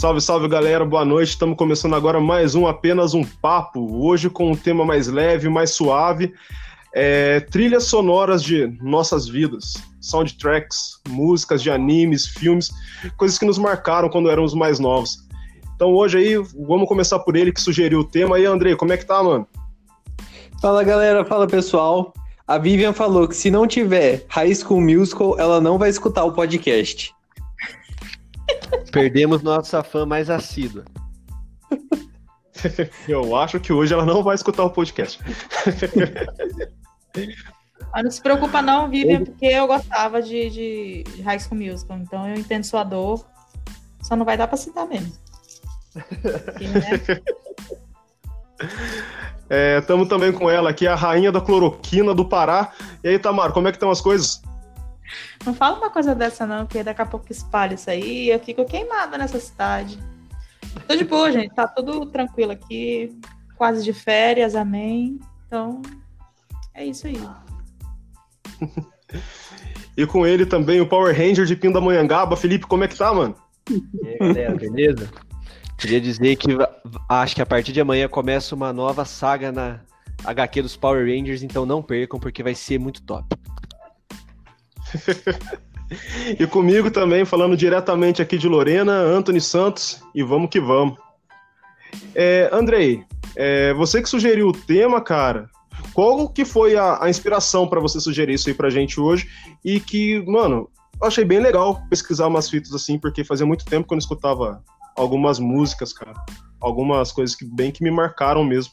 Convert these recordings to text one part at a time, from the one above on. Salve, salve, galera. Boa noite. Estamos começando agora mais um Apenas um Papo. Hoje com um tema mais leve, mais suave. Trilhas sonoras de nossas vidas. Soundtracks, músicas de animes, filmes. Coisas que nos marcaram quando éramos mais novos. Então hoje aí, vamos começar por ele que sugeriu o tema. E aí, Andrei, como é que tá, mano? Fala, galera. Fala, pessoal. A Vivian falou que se não tiver High School Musical, ela não vai escutar o podcast. Perdemos nossa fã mais assídua. Eu acho que hoje ela não vai escutar o podcast. Não se preocupa não, Vivian, porque eu gostava de High School Musical, então eu entendo sua dor. Só não vai dar pra citar mesmo. Porque, né? Estamos também com ela aqui, a rainha da cloroquina do Pará. E aí, Tamara, como é que estão as coisas? Não fala uma coisa dessa não, porque daqui a pouco espalha isso aí e eu fico queimada nessa cidade. Tô de boa, gente, tá tudo tranquilo aqui, quase de férias, amém. Então, é isso aí. E com ele também, o Power Ranger de Pindamonhangaba. Felipe, como é que tá, mano? E aí, galera, beleza? Queria dizer que acho que a partir de amanhã começa uma nova saga na HQ dos Power Rangers, então não percam, porque vai ser muito top. E comigo também, falando diretamente aqui de Lorena, Anthony Santos, e vamos que vamos. Andrei, você que sugeriu o tema, cara, qual que foi a inspiração para você sugerir isso aí pra gente hoje? E que, mano, eu achei bem legal pesquisar umas fitas assim, porque fazia muito tempo que eu não escutava algumas músicas, cara, algumas coisas que bem que me marcaram mesmo.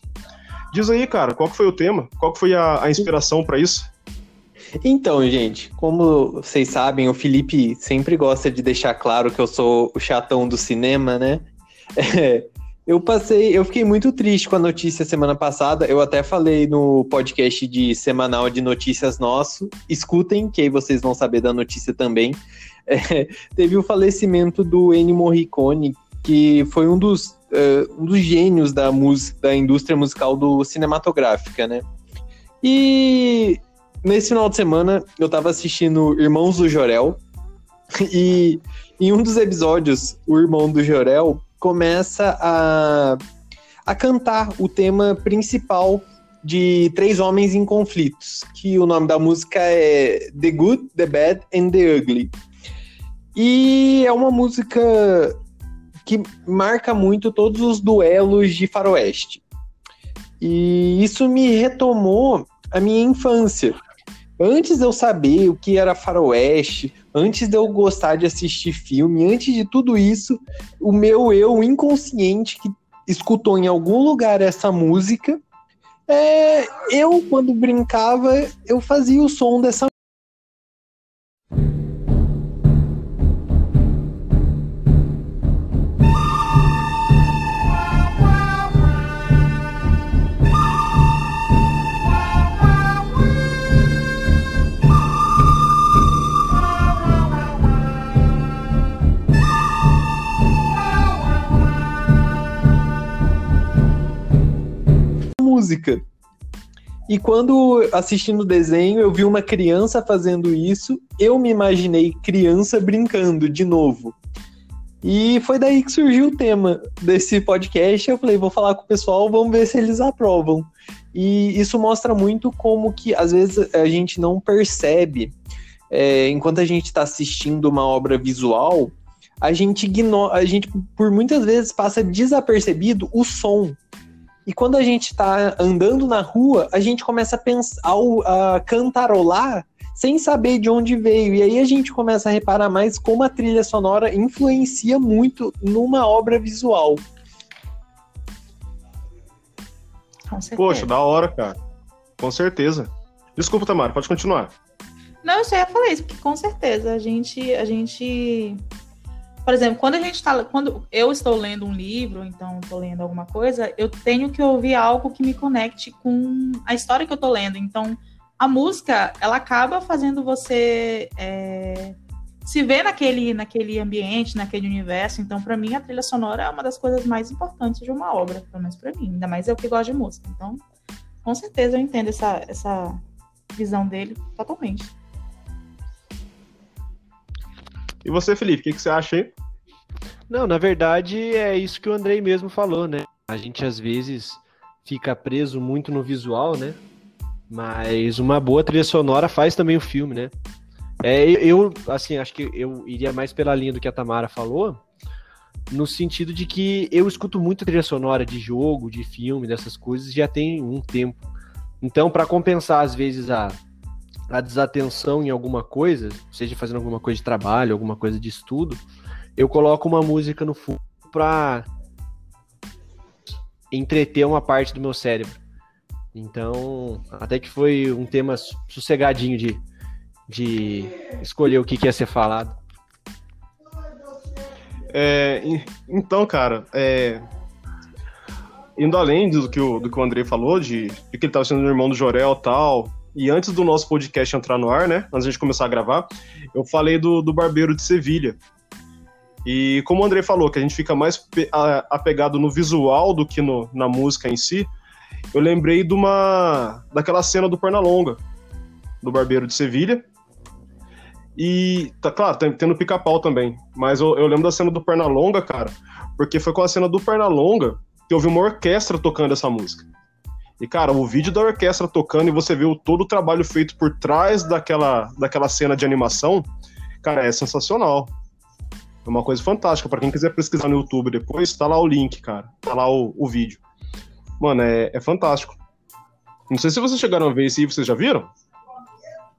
Diz aí, cara, qual que foi o tema? Qual que foi a inspiração pra isso? Então, gente, como vocês sabem, o Felipe sempre gosta de deixar claro que eu sou o chatão do cinema, né? Eu fiquei muito triste com a notícia semana passada, eu até falei no podcast de semanal de notícias nosso, escutem, que aí vocês vão saber da notícia também. Teve o falecimento do Ennio Morricone, que foi um dos gênios da indústria musical cinematográfica, né? E nesse final de semana, eu tava assistindo Irmãos do Jorel, e em um dos episódios, o irmão do Jorel começa a cantar o tema principal de Três Homens em Conflitos, que o nome da música é The Good, The Bad and The Ugly. E é uma música que marca muito todos os duelos de faroeste. E isso me retomou a minha infância. Antes de eu saber o que era faroeste, antes de eu gostar de assistir filme, antes de tudo isso, o meu eu inconsciente que escutou em algum lugar essa música, eu, quando brincava, eu fazia o som dessa. Música. E quando assistindo o desenho eu vi uma criança fazendo isso, eu me imaginei criança brincando de novo. E foi daí que surgiu o tema desse podcast. Eu falei, vou falar com o pessoal, vamos ver se eles aprovam. E isso mostra muito como que às vezes a gente não percebe, enquanto a gente está assistindo uma obra visual, a gente por muitas vezes passa desapercebido o som. E quando a gente está andando na rua, a gente começa a pensar, a cantarolar sem saber de onde veio. E aí a gente começa a reparar mais como a trilha sonora influencia muito numa obra visual. Poxa, da hora, cara. Com certeza. Desculpa, Tamara, pode continuar. Não, eu só ia falar isso, porque com certeza a gente... Por exemplo, quando eu estou lendo um livro, então estou lendo alguma coisa, eu tenho que ouvir algo que me conecte com a história que eu estou lendo. Então, a música, ela acaba fazendo você se ver naquele ambiente, naquele universo. Então, para mim, a trilha sonora é uma das coisas mais importantes de uma obra, pelo menos para mim. Ainda mais eu que gosto de música. Então, com certeza eu entendo essa visão dele totalmente. E você, Felipe, o que você acha aí? Não, na verdade é isso que o Andrei mesmo falou, né? A gente às vezes fica preso muito no visual, né? Mas uma boa trilha sonora faz também o filme, né? Eu, assim, acho que eu iria mais pela linha do que a Tamara falou, no sentido de que eu escuto muito trilha sonora de jogo, de filme, dessas coisas, já tem um tempo. Então, para compensar, às vezes, a desatenção em alguma coisa, seja fazendo alguma coisa de trabalho, alguma coisa de estudo, eu coloco uma música no fundo para entreter uma parte do meu cérebro. Então, até que foi um tema sossegadinho de escolher o que ia ser falado. Então, cara, indo além do que o Andrei falou, de que ele estava sendo o irmão do Jorel e tal, e antes do nosso podcast entrar no ar, né, antes de a gente começar a gravar, eu falei do Barbeiro de Sevilha. E como o Andrei falou, que a gente fica mais apegado no visual do que na música em si, eu lembrei daquela cena do Pernalonga, do Barbeiro de Sevilha, e, tá claro, tendo Pica-Pau também, mas eu lembro da cena do Pernalonga, cara, porque foi com a cena do Pernalonga que eu vi uma orquestra tocando essa música. E, cara, o vídeo da orquestra tocando e você vê todo o trabalho feito por trás daquela cena de animação, cara, é sensacional. É uma coisa fantástica, pra quem quiser pesquisar no YouTube depois, tá lá o link, cara, tá lá o vídeo. Mano, é fantástico. Não sei se vocês chegaram a ver isso aí, vocês já viram?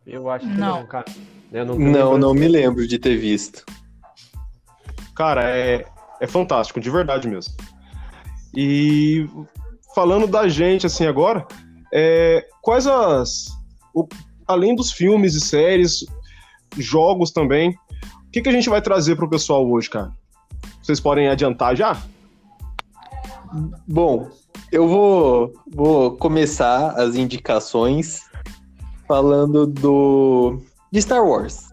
Eu acho que não, cara. Não me lembro de ter visto. Cara, é fantástico, de verdade mesmo. E falando da gente, assim, agora, quais além dos filmes e séries, jogos também, o que a gente vai trazer pro pessoal hoje, cara? Vocês podem adiantar já? Bom, eu vou começar as indicações falando de Star Wars.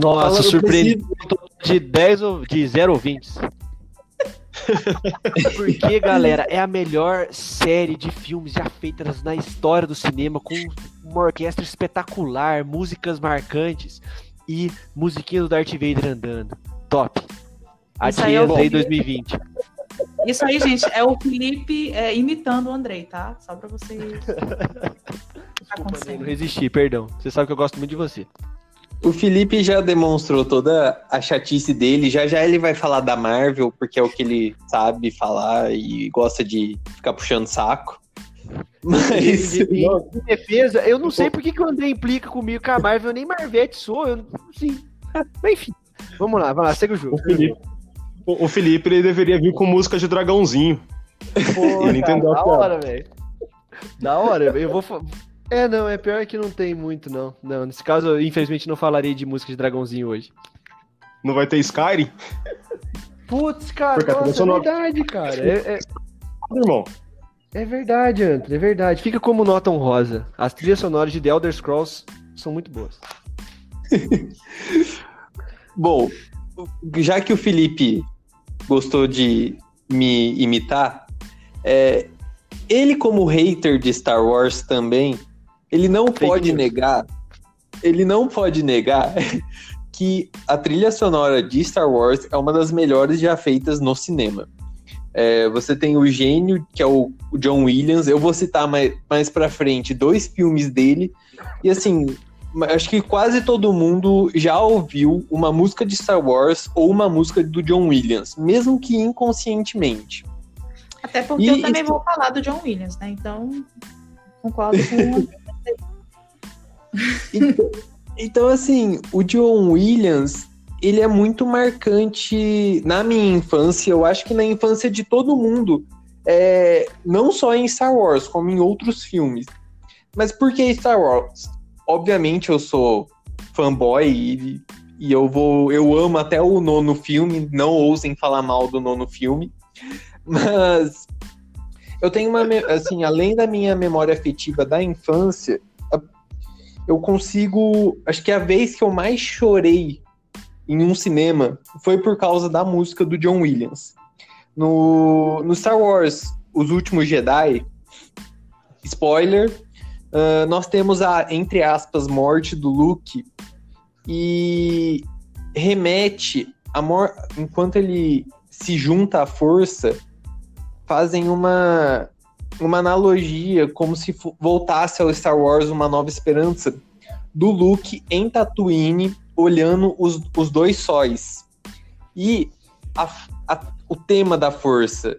Nossa, surpreendeu de 0 ouvintes. Porque, galera, é a melhor série de filmes já feitas na história do cinema, com uma orquestra espetacular, músicas marcantes e musiquinha do Darth Vader andando. Top. Adiantei 2020. Isso aí, gente, é o Felipe imitando o Andrei, tá? Só pra vocês... Desculpa, Andrei, não resisti, perdão. Você sabe que eu gosto muito de você. O Felipe já demonstrou toda a chatice dele, já ele vai falar da Marvel, porque é o que ele sabe falar e gosta de ficar puxando saco. Mas... Em defesa, eu não sei por que o Andrei implica comigo com a Marvel, eu nem Marvete sou, eu sim. Enfim, vamos lá, segue o jogo. O Felipe, ele deveria vir com música de dragãozinho. Pô, ele entendeu da hora, velho. Da hora, eu vou... não, é pior que não tem muito, não. Não, nesse caso, eu, infelizmente, não falarei de música de dragãozinho hoje. Não vai ter Skyrim? Putz, cara, nossa, é verdade, cara. Irmão. É verdade, Antônio, é verdade. Fica como nota honrosa. As trilhas sonoras de The Elder Scrolls são muito boas. Bom, já que o Felipe gostou de me imitar, ele como hater de Star Wars também, ele não pode negar que a trilha sonora de Star Wars é uma das melhores já feitas no cinema. Você tem o gênio, que é o John Williams, eu vou citar mais pra frente 2 filmes dele, e assim, acho que quase todo mundo já ouviu uma música de Star Wars ou uma música do John Williams, mesmo que inconscientemente. Até porque eu também vou falar do John Williams, né? Então, concordo com... Então, assim, o John Williams, ele é muito marcante na minha infância, eu acho que na infância de todo mundo, não só em Star Wars, como em outros filmes. Mas por que Star Wars? Obviamente eu sou fanboy e eu amo até o 9º filme, não ousem falar mal do 9º filme. Mas eu tenho uma, assim, além da minha memória afetiva da infância, eu consigo, acho que a vez que eu mais chorei em um cinema foi por causa da música do John Williams. No Star Wars, Os Últimos Jedi, spoiler, nós temos a, entre aspas, morte do Luke, e remete enquanto ele se junta à força, fazem uma analogia, como se voltasse ao Star Wars Uma Nova Esperança, do Luke em Tatooine, olhando os dois sóis. E o tema da força.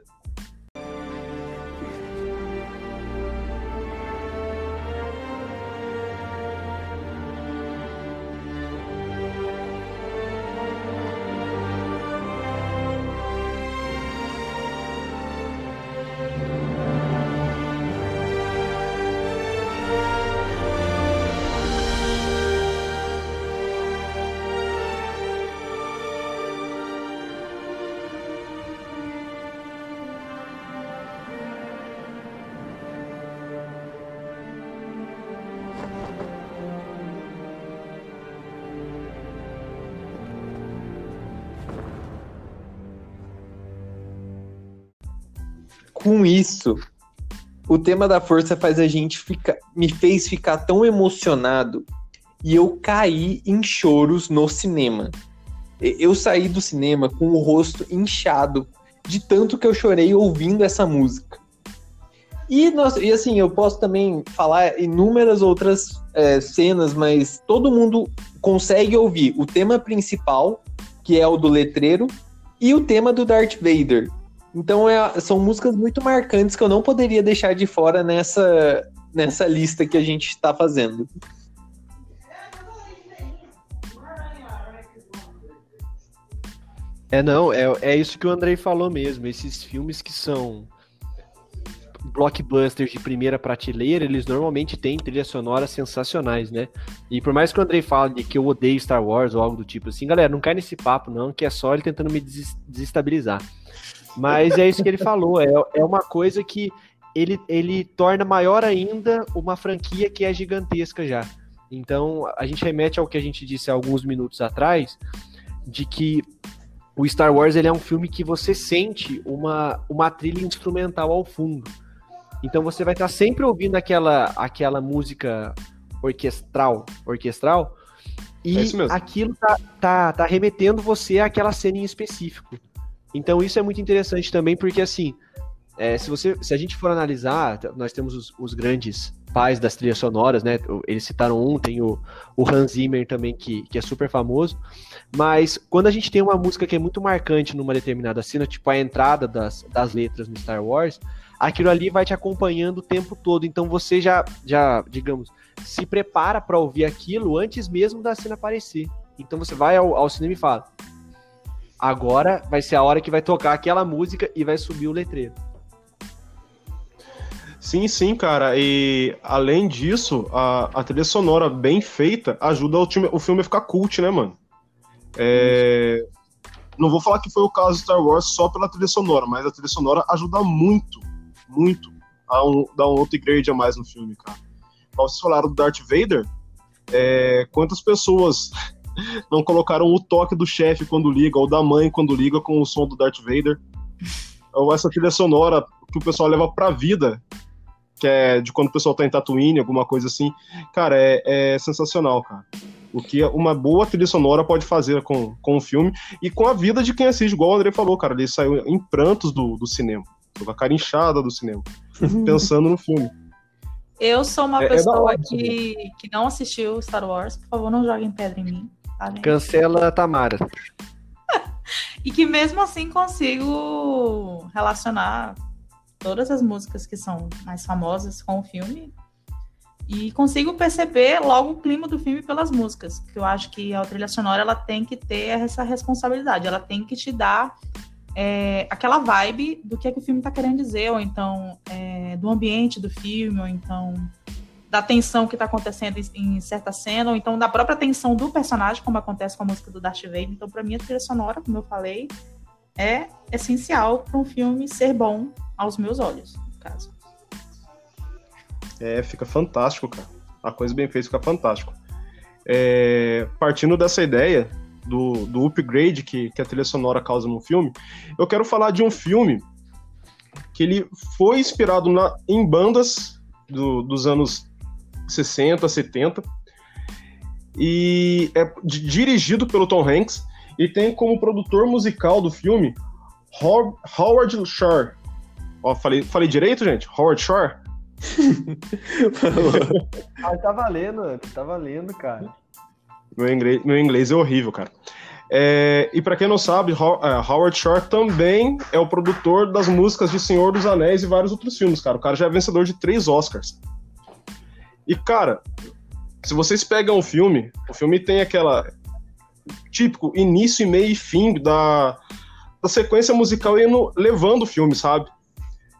Com isso, o tema da força faz a gente me fez ficar tão emocionado e eu caí em choros no cinema. Eu saí do cinema com o rosto inchado de tanto que eu chorei ouvindo essa música. E assim, eu posso também falar inúmeras outras cenas, mas todo mundo consegue ouvir o tema principal, que é o do letreiro, e o tema do Darth Vader. Então, são músicas muito marcantes que eu não poderia deixar de fora nessa lista que a gente está fazendo. É isso que o Andrei falou mesmo. Esses filmes que são blockbusters de primeira prateleira, eles normalmente têm trilhas sonoras sensacionais, né? E por mais que o Andrei fale que eu odeio Star Wars ou algo do tipo assim, galera, não cai nesse papo não, que é só ele tentando me desestabilizar. Mas é isso que ele falou, é uma coisa que ele torna maior ainda uma franquia que é gigantesca já. Então, a gente remete ao que a gente disse há alguns minutos atrás, de que o Star Wars ele é um filme que você sente uma trilha instrumental ao fundo. Então, você vai estar sempre ouvindo aquela música orquestral e é isso mesmo. Aquilo tá remetendo você àquela cena em específico. Então isso é muito interessante também, porque assim, se a gente for analisar, nós temos os grandes pais das trilhas sonoras, né? Eles citaram tem o Hans Zimmer também, que é super famoso, mas quando a gente tem uma música que é muito marcante numa determinada cena, tipo a entrada das letras no Star Wars, aquilo ali vai te acompanhando o tempo todo, então você já digamos, se prepara para ouvir aquilo antes mesmo da cena aparecer. Então você vai ao cinema e fala... Agora vai ser a hora que vai tocar aquela música e vai subir o letreiro. Sim, cara. E além disso, a trilha sonora bem feita ajuda o filme a ficar cult, né, mano? Não vou falar que foi o caso do Star Wars só pela trilha sonora, mas a trilha sonora ajuda muito, muito a dar um upgrade a mais no filme, cara. Como vocês falaram do Darth Vader, quantas pessoas... Não colocaram o toque do chefe quando liga, ou da mãe quando liga com o som do Darth Vader. Ou essa trilha sonora que o pessoal leva pra vida, que é de quando o pessoal tá em Tatooine, alguma coisa assim. Cara, é sensacional, cara. O que uma boa trilha sonora pode fazer com o filme e com a vida de quem assiste, igual o André falou, cara. Ele saiu em prantos do cinema, com a cara inchada do cinema, pensando no filme. Eu sou uma pessoa que não assistiu Star Wars, por favor, não joguem pedra em mim. Cancela a Tamara. E que mesmo assim consigo relacionar todas as músicas que são mais famosas com o filme e consigo perceber logo o clima do filme pelas músicas, que eu acho que a trilha sonora ela tem que ter essa responsabilidade, ela tem que te dar aquela vibe do que o filme está querendo dizer, ou então do ambiente do filme, ou então... da tensão que está acontecendo em certa cena, ou então da própria tensão do personagem, como acontece com a música do Darth Vader. Então, para mim, a trilha sonora, como eu falei, é essencial para um filme ser bom aos meus olhos, no caso. Fica fantástico, cara. A coisa bem feita fica fantástico. Partindo dessa ideia do upgrade que a trilha sonora causa no filme, eu quero falar de um filme que ele foi inspirado em bandas dos anos 60, 70, e é dirigido pelo Tom Hanks, e tem como produtor musical do filme Howard Shore. Ó, falei direito, gente? Howard Shore? Ah, tá valendo, cara. Meu inglês é horrível, cara. É, e pra quem não sabe, Howard Shore também é o produtor das músicas de Senhor dos Anéis e vários outros filmes, cara. O cara já é vencedor de 3 Oscars. E, cara, se vocês pegam o filme tem aquela típico início, meio e fim da sequência musical indo levando o filme, sabe?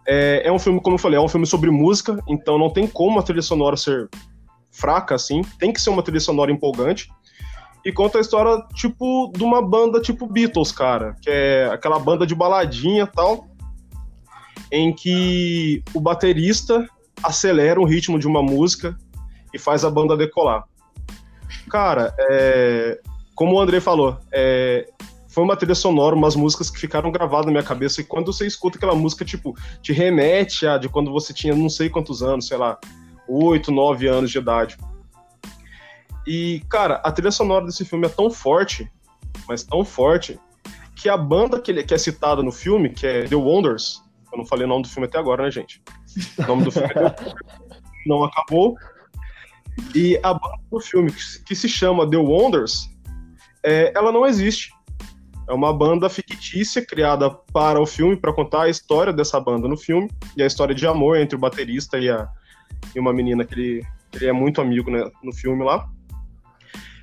É um filme, como eu falei, é um filme sobre música, então não tem como a trilha sonora ser fraca, assim, tem que ser uma trilha sonora empolgante. E conta a história, tipo, de uma banda tipo Beatles, cara, que é aquela banda de baladinha e tal, em que o baterista acelera o ritmo de uma música e faz a banda decolar. Cara, como o André falou, foi uma trilha sonora, umas músicas que ficaram gravadas na minha cabeça, e quando você escuta aquela música, tipo, te remete a de quando você tinha não sei quantos anos, sei lá, 8, 9 anos de idade. E, cara, a trilha sonora desse filme é tão forte, mas tão forte, que a banda que é citada no filme, que é The Wonders, eu não falei o nome do filme até agora, né, gente? O nome do filme é The Wonders, não acabou. E a banda do filme, que se chama The Wonders, ela não existe. É uma banda fictícia, criada para o filme, para contar a história dessa banda no filme, e a história de amor entre o baterista e uma menina que ele é muito amigo, né, no filme lá.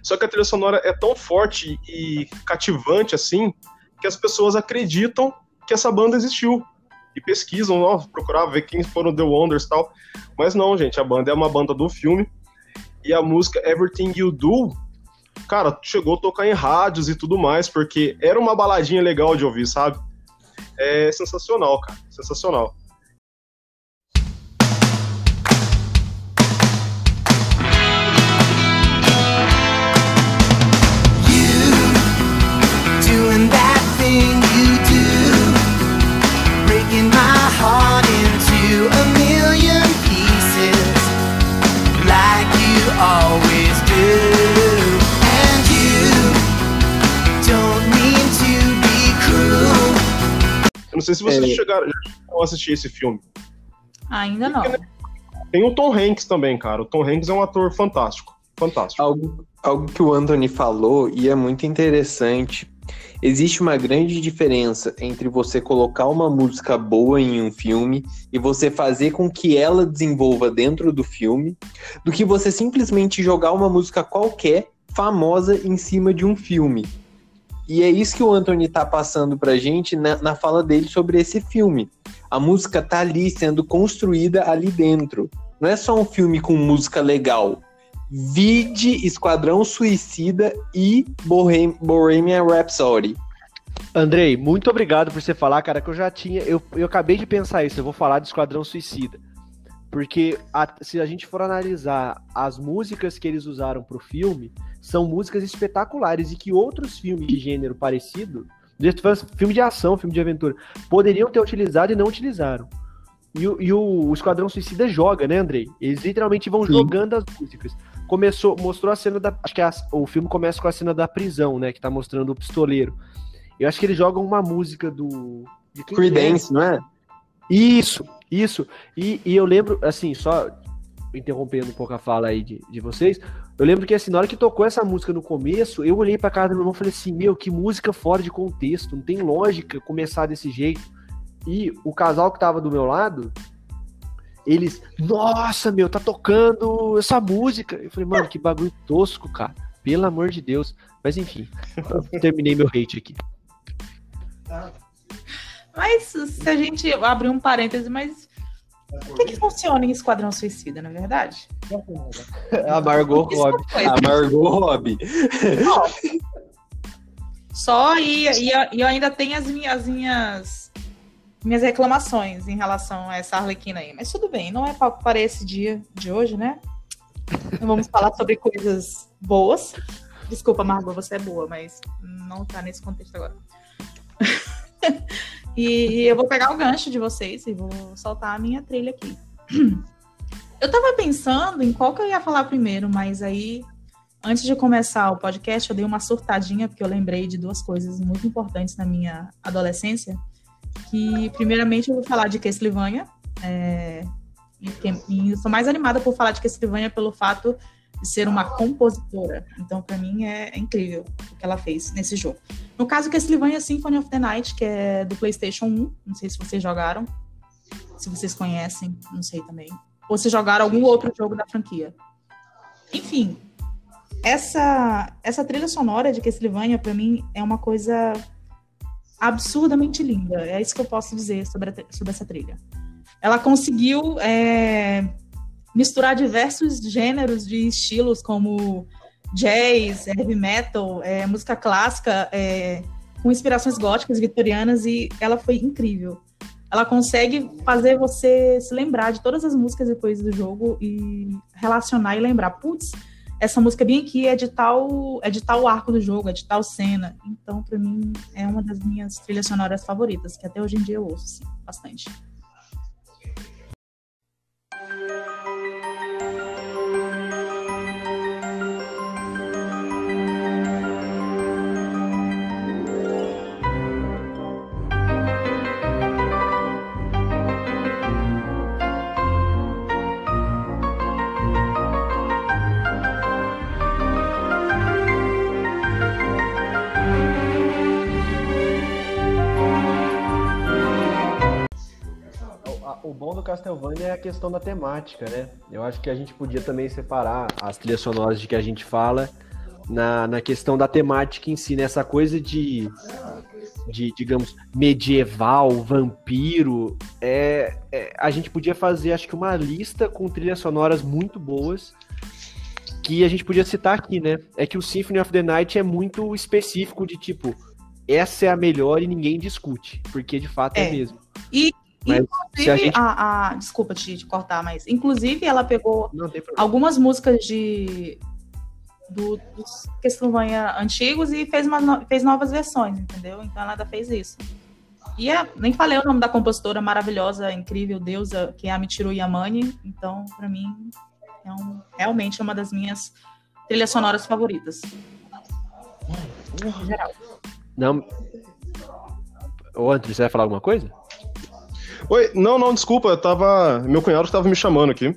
Só que a trilha sonora é tão forte e cativante, assim, que as pessoas acreditam que essa banda existiu. E pesquisam, procurar ver quem foram The Wonders e tal. Mas não, gente, a banda é uma banda do filme. E a música Everything You Do, cara, chegou a tocar em rádios e tudo mais, porque era uma baladinha legal de ouvir, sabe? É sensacional, cara, sensacional. Eu não sei se vocês chegaram a assistir esse filme. Ainda não. Tem o Tom Hanks também, cara. O Tom Hanks é um ator fantástico. Fantástico. Algo que o Anthony falou e é muito interessante. Existe uma grande diferença entre você colocar uma música boa em um filme e você fazer com que ela desenvolva dentro do filme, do que você simplesmente jogar uma música qualquer, famosa, em cima de um filme. E é isso que o Anthony tá passando pra gente na fala dele sobre esse filme. A música tá ali, sendo construída ali dentro. Não é só um filme com música legal. Vide Esquadrão Suicida e Bohemian Rhapsody. Andrei, muito obrigado por você falar, cara, que eu já tinha... Eu acabei de pensar isso, eu vou falar de Esquadrão Suicida. Porque se a gente for analisar as músicas que eles usaram pro filme, são músicas espetaculares e que outros filmes de gênero parecido, filme de ação, filme de aventura, poderiam ter utilizado e não utilizaram. E o Esquadrão Suicida joga, né, Andrei? Eles literalmente vão jogando as músicas. Mostrou a cena da... Acho que o filme começa com a cena da prisão, né? Que tá mostrando o pistoleiro. Eu acho que eles jogam uma música do... De Creedence, não é? Isso. E eu lembro, assim, só interrompendo um pouco a fala aí de vocês, eu lembro que, assim, na hora que tocou essa música no começo, eu olhei pra cara do meu irmão e falei assim, meu, que música fora de contexto, não tem lógica começar desse jeito. E o casal que tava do meu lado, eles, nossa, meu, tá tocando essa música. Eu falei, mano, que bagulho tosco, cara. Pelo amor de Deus. Mas enfim, terminei meu hate aqui. Mas se a gente abrir um parêntese, mas o que funciona em Esquadrão Suicida, não é verdade? A Margot Robbie. Só e eu ainda tenho as minhas reclamações em relação a essa Arlequina aí. Mas tudo bem, não é papo para esse dia de hoje, né? Então vamos falar sobre coisas boas. Desculpa, Margot, você é boa, mas não tá nesse contexto agora. E eu vou pegar o gancho de vocês e vou soltar a minha trilha aqui. Eu tava pensando em qual que eu ia falar primeiro, mas aí Antes de começar o podcast, eu dei uma surtadinha, porque eu lembrei de duas coisas muito importantes na minha adolescência, que, primeiramente, eu vou falar de Castlevania. E sou mais animada por falar de Castlevania pelo fato de ser uma compositora. Então, para mim, é incrível o que ela fez nesse jogo. No caso, Castlevania Symphony of the Night, que é do PlayStation 1. Não sei se vocês jogaram, se vocês conhecem, não sei também. Ou se jogaram algum outro jogo da franquia. Enfim, essa trilha sonora de Castlevania, para mim, é uma coisa absurdamente linda. É isso que eu posso dizer sobre essa trilha. Ela conseguiu misturar diversos gêneros de estilos, como jazz, heavy metal, música clássica, com inspirações góticas, vitorianas, e ela foi incrível. Ela consegue fazer você se lembrar de todas as músicas depois do jogo e relacionar e lembrar. Putz, essa música bem aqui é de tal arco do jogo, é de tal cena. Então, para mim, é uma das minhas trilhas sonoras favoritas, que até hoje em dia eu ouço assim, bastante. O bom do Castlevania é a questão da temática, né? Eu acho que a gente podia também separar as trilhas sonoras de que a gente fala na questão da temática em si, né? Essa coisa de digamos, medieval, vampiro, a gente podia fazer, acho que, uma lista com trilhas sonoras muito boas que a gente podia citar aqui, né? É que o Symphony of the Night é muito específico de, tipo, essa é a melhor e ninguém discute, porque, de fato, é mesmo. E mas inclusive, desculpa te cortar, mas inclusive ela pegou algumas músicas dos Castlevania antigos e fez novas versões, entendeu? Então ela ainda fez isso. E nem falei o nome da compositora maravilhosa, incrível, deusa, que é a Michiru Yamane. Então, pra mim, é realmente uma das minhas trilhas sonoras favoritas. Em geral. Não. Ô, André, você vai falar alguma coisa? Oi, não, desculpa, meu cunhado estava me chamando aqui.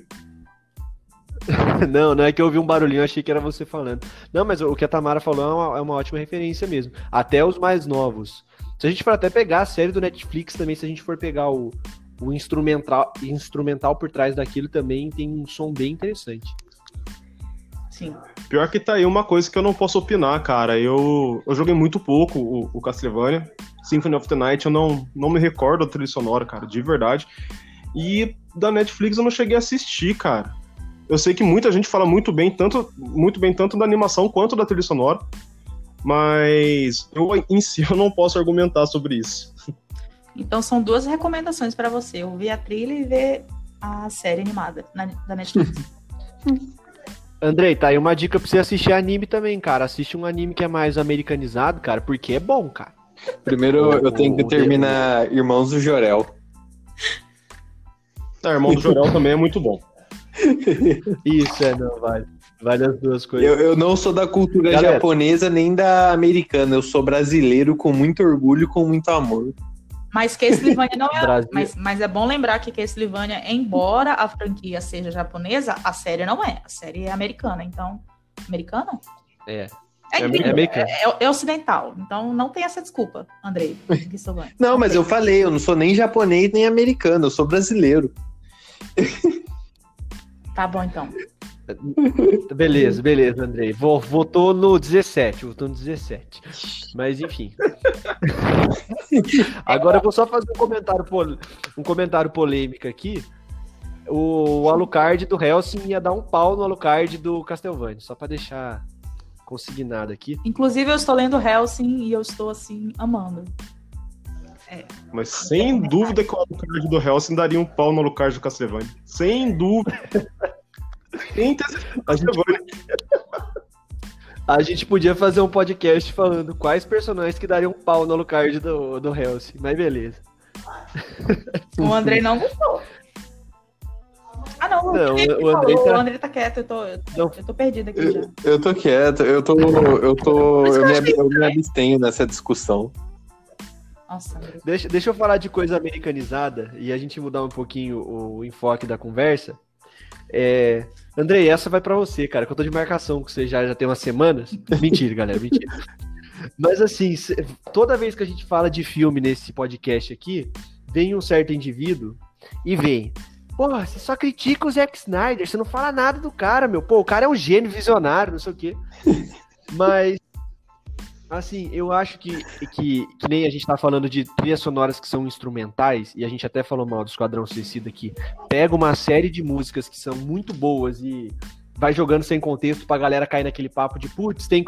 Não, é que eu ouvi um barulhinho, achei que era você falando. Não, mas o que a Tamara falou é uma ótima referência mesmo, até os mais novos. Se a gente for até pegar a série do Netflix também, se a gente for pegar o instrumental por trás daquilo também, tem um som bem interessante. Sim. Pior que tá aí uma coisa que eu não posso opinar, cara. Eu joguei muito pouco o Castlevania. Symphony of the Night, eu não me recordo da trilha sonora, cara, de verdade. E da Netflix eu não cheguei a assistir, cara. Eu sei que muita gente fala muito bem tanto da animação quanto da trilha sonora, mas eu em si eu não posso argumentar sobre isso. Então são duas recomendações pra você, ouvir a trilha e ver a série animada da Netflix. Andrei, tá aí uma dica pra você assistir anime também, cara. Assiste um anime que é mais americanizado, cara, porque é bom, cara. Primeiro eu tenho que terminar Irmãos do Jorel. Ah, Irmãos do Jorel também é muito bom. Isso, não, vale. Vale as duas coisas. Eu não sou da cultura japonesa nem da americana. Eu sou brasileiro com muito orgulho e com muito amor. Mas Castlevania não é... mas é bom lembrar que Castlevania, embora a franquia seja japonesa, a série não é. A série é americana, então... Americana? É. É ocidental, então não tem essa desculpa, Andrei. Não, mas eu falei, eu não sou nem japonês nem americano, eu sou brasileiro. Tá bom, então. Beleza, Andrei. Votou no 17, Mas, enfim. Agora eu vou só fazer um comentário polêmico aqui. O Alucard do Helsing ia dar um pau no Alucard do Castlevania, só pra deixar... consegui nada aqui. Inclusive, eu estou lendo Helsing e eu estou, assim, amando. Mas sem dúvida que o Alucard do Helsing daria um pau no Alucard do Castlevania. Sem dúvida. A gente podia fazer um podcast falando quais personagens que dariam um pau no Alucard do Helsing, mas beleza. O Andrei não gostou. Ah, não, o André tá quieto, eu tô perdido aqui já. Eu tô quieto, eu me abstenho nessa discussão. Nossa, deixa eu falar de coisa americanizada e a gente mudar um pouquinho o enfoque da conversa. Andrei, essa vai pra você, cara, que eu tô de marcação com você já tem umas semanas. Mentira, galera, mentira. Mas assim, toda vez que a gente fala de filme nesse podcast aqui, vem um certo indivíduo e vem: porra, você só critica o Zack Snyder, você não fala nada do cara, meu. Pô, o cara é um gênio, visionário, não sei o quê. Mas, assim, eu acho que nem a gente tá falando de trilhas sonoras que são instrumentais, e a gente até falou mal do Esquadrão Suicida, que pega uma série de músicas que são muito boas e vai jogando sem contexto pra galera cair naquele papo de, putz, tem...